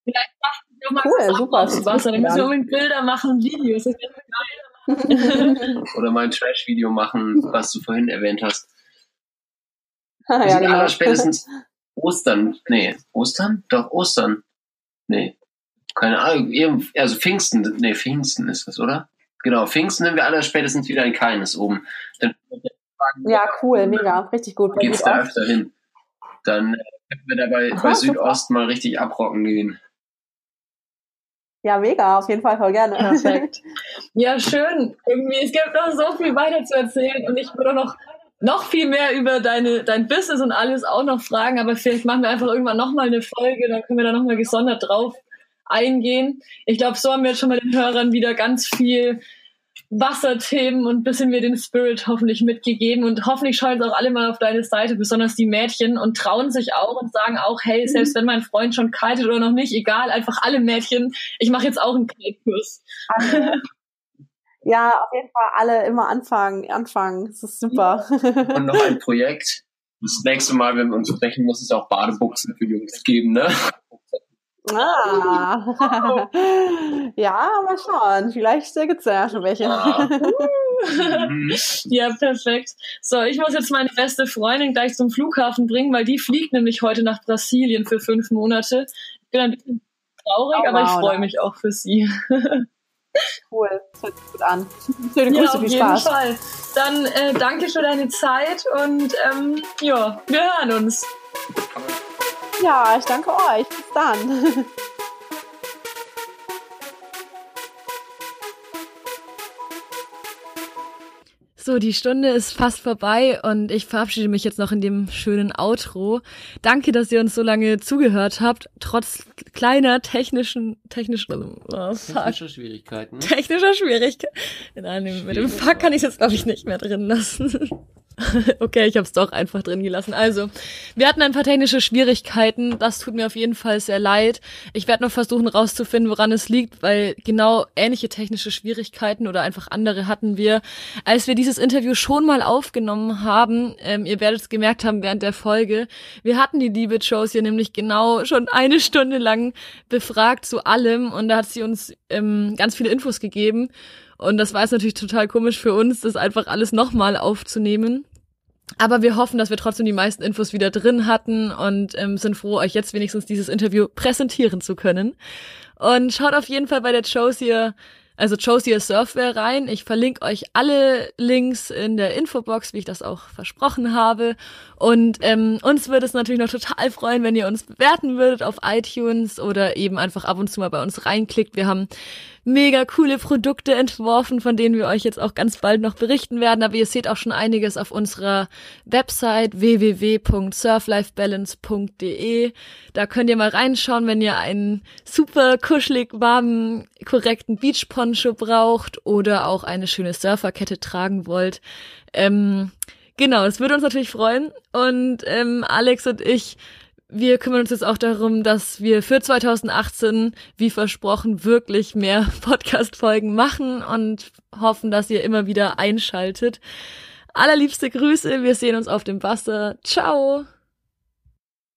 Vielleicht machen wir mal cool, super, das Wasser. Dann müssen wir unbedingt Bilder machen, Videos. Oder mal ein Trash-Video machen, was du vorhin erwähnt hast. Wir sind ja, genau. alle spätestens Ostern. Nee, Ostern? Doch, Ostern. Nee. Keine Ahnung. Also Pfingsten. Nee, Pfingsten ist das, oder? Genau, Pfingsten nehmen wir alle spätestens wieder in keines oben. Dann ja, cool, mega, richtig gut. Dann geht's da öfter hin. Dann können wir dabei bei Südost super. mal richtig abrocken gehen. Ja, mega, auf jeden Fall, voll gerne. Perfekt. Ja, schön. Irgendwie, es gibt noch so viel weiter zu erzählen und ich würde auch noch, noch viel mehr über deine, dein Business und alles auch noch fragen, aber vielleicht machen wir einfach irgendwann nochmal eine Folge, dann können wir da nochmal gesondert drauf eingehen. Ich glaube, so haben wir jetzt schon mal den Hörern wieder ganz viel Wasserthemen und ein bisschen mir den Spirit hoffentlich mitgegeben. Und hoffentlich schauen es auch alle mal auf deine Seite, besonders die Mädchen, und trauen sich auch und sagen auch, hey, selbst wenn mein Freund schon kitet oder noch nicht, egal, einfach alle Mädchen, ich mache jetzt auch einen Kite-Kurs. Ja, auf jeden Fall alle immer anfangen, anfangen. Das ist super. Und noch ein Projekt. Das nächste Mal, wenn wir uns sprechen, muss es auch Badebuchsen für Jungs geben, ne? Ah. Ja, mal schauen. Vielleicht gibt es ja schon welche. Ah. Ja, perfekt. So, ich muss jetzt meine beste Freundin gleich zum Flughafen bringen, weil die fliegt nämlich heute nach Brasilien für fünf Monate. Ich bin ein bisschen traurig, oh, aber wow, ich freue mich auch für sie. Cool, das hört sich gut an. Schöne Grüße, ja, auf viel Spaß. Jeden Fall. Dann äh, danke für deine Zeit und ähm, ja, wir hören uns. Ja, ich danke euch. Bis dann. So, die Stunde ist fast vorbei und ich verabschiede mich jetzt noch in dem schönen Outro. Danke, dass ihr uns so lange zugehört habt, trotz kleiner technischen technischen oh, technischer Schwierigkeiten. Technischer Schwierigkeiten. In einem mit dem Fuck kann ich jetzt glaube ich nicht mehr drin lassen. Okay, ich habe es doch einfach drin gelassen. Also, wir hatten ein paar technische Schwierigkeiten. Das tut mir auf jeden Fall sehr leid. Ich werde noch versuchen rauszufinden, woran es liegt, weil genau ähnliche technische Schwierigkeiten oder einfach andere hatten wir, als wir dieses Interview schon mal aufgenommen haben. Ähm, ihr werdet es gemerkt haben während der Folge. Wir hatten die liebe Josia nämlich genau schon eine Stunde lang befragt zu allem und da hat sie uns ähm, ganz viele Infos gegeben. Und das war jetzt natürlich total komisch für uns, das einfach alles nochmal aufzunehmen. Aber wir hoffen, dass wir trotzdem die meisten Infos wieder drin hatten und ähm, sind froh, euch jetzt wenigstens dieses Interview präsentieren zu können. Und schaut auf jeden Fall bei der Josia, also Josia Surfwear rein. Ich verlinke euch alle Links in der Infobox, wie ich das auch versprochen habe. Und ähm, uns würde es natürlich noch total freuen, wenn ihr uns bewerten würdet auf iTunes oder eben einfach ab und zu mal bei uns reinklickt. Wir haben mega coole Produkte entworfen, von denen wir euch jetzt auch ganz bald noch berichten werden. Aber ihr seht auch schon einiges auf unserer Website w w w punkt surflifebalance punkt d e. Da könnt ihr mal reinschauen, wenn ihr einen super kuschelig, warmen, korrekten Beachponcho braucht oder auch eine schöne Surferkette tragen wollt. Ähm, genau, das würde uns natürlich freuen. Und ähm, Alex und ich, wir kümmern uns jetzt auch darum, dass wir für zwanzig achtzehn, wie versprochen, wirklich mehr Podcast-Folgen machen und hoffen, dass ihr immer wieder einschaltet. Allerliebste Grüße, wir sehen uns auf dem Wasser. Ciao!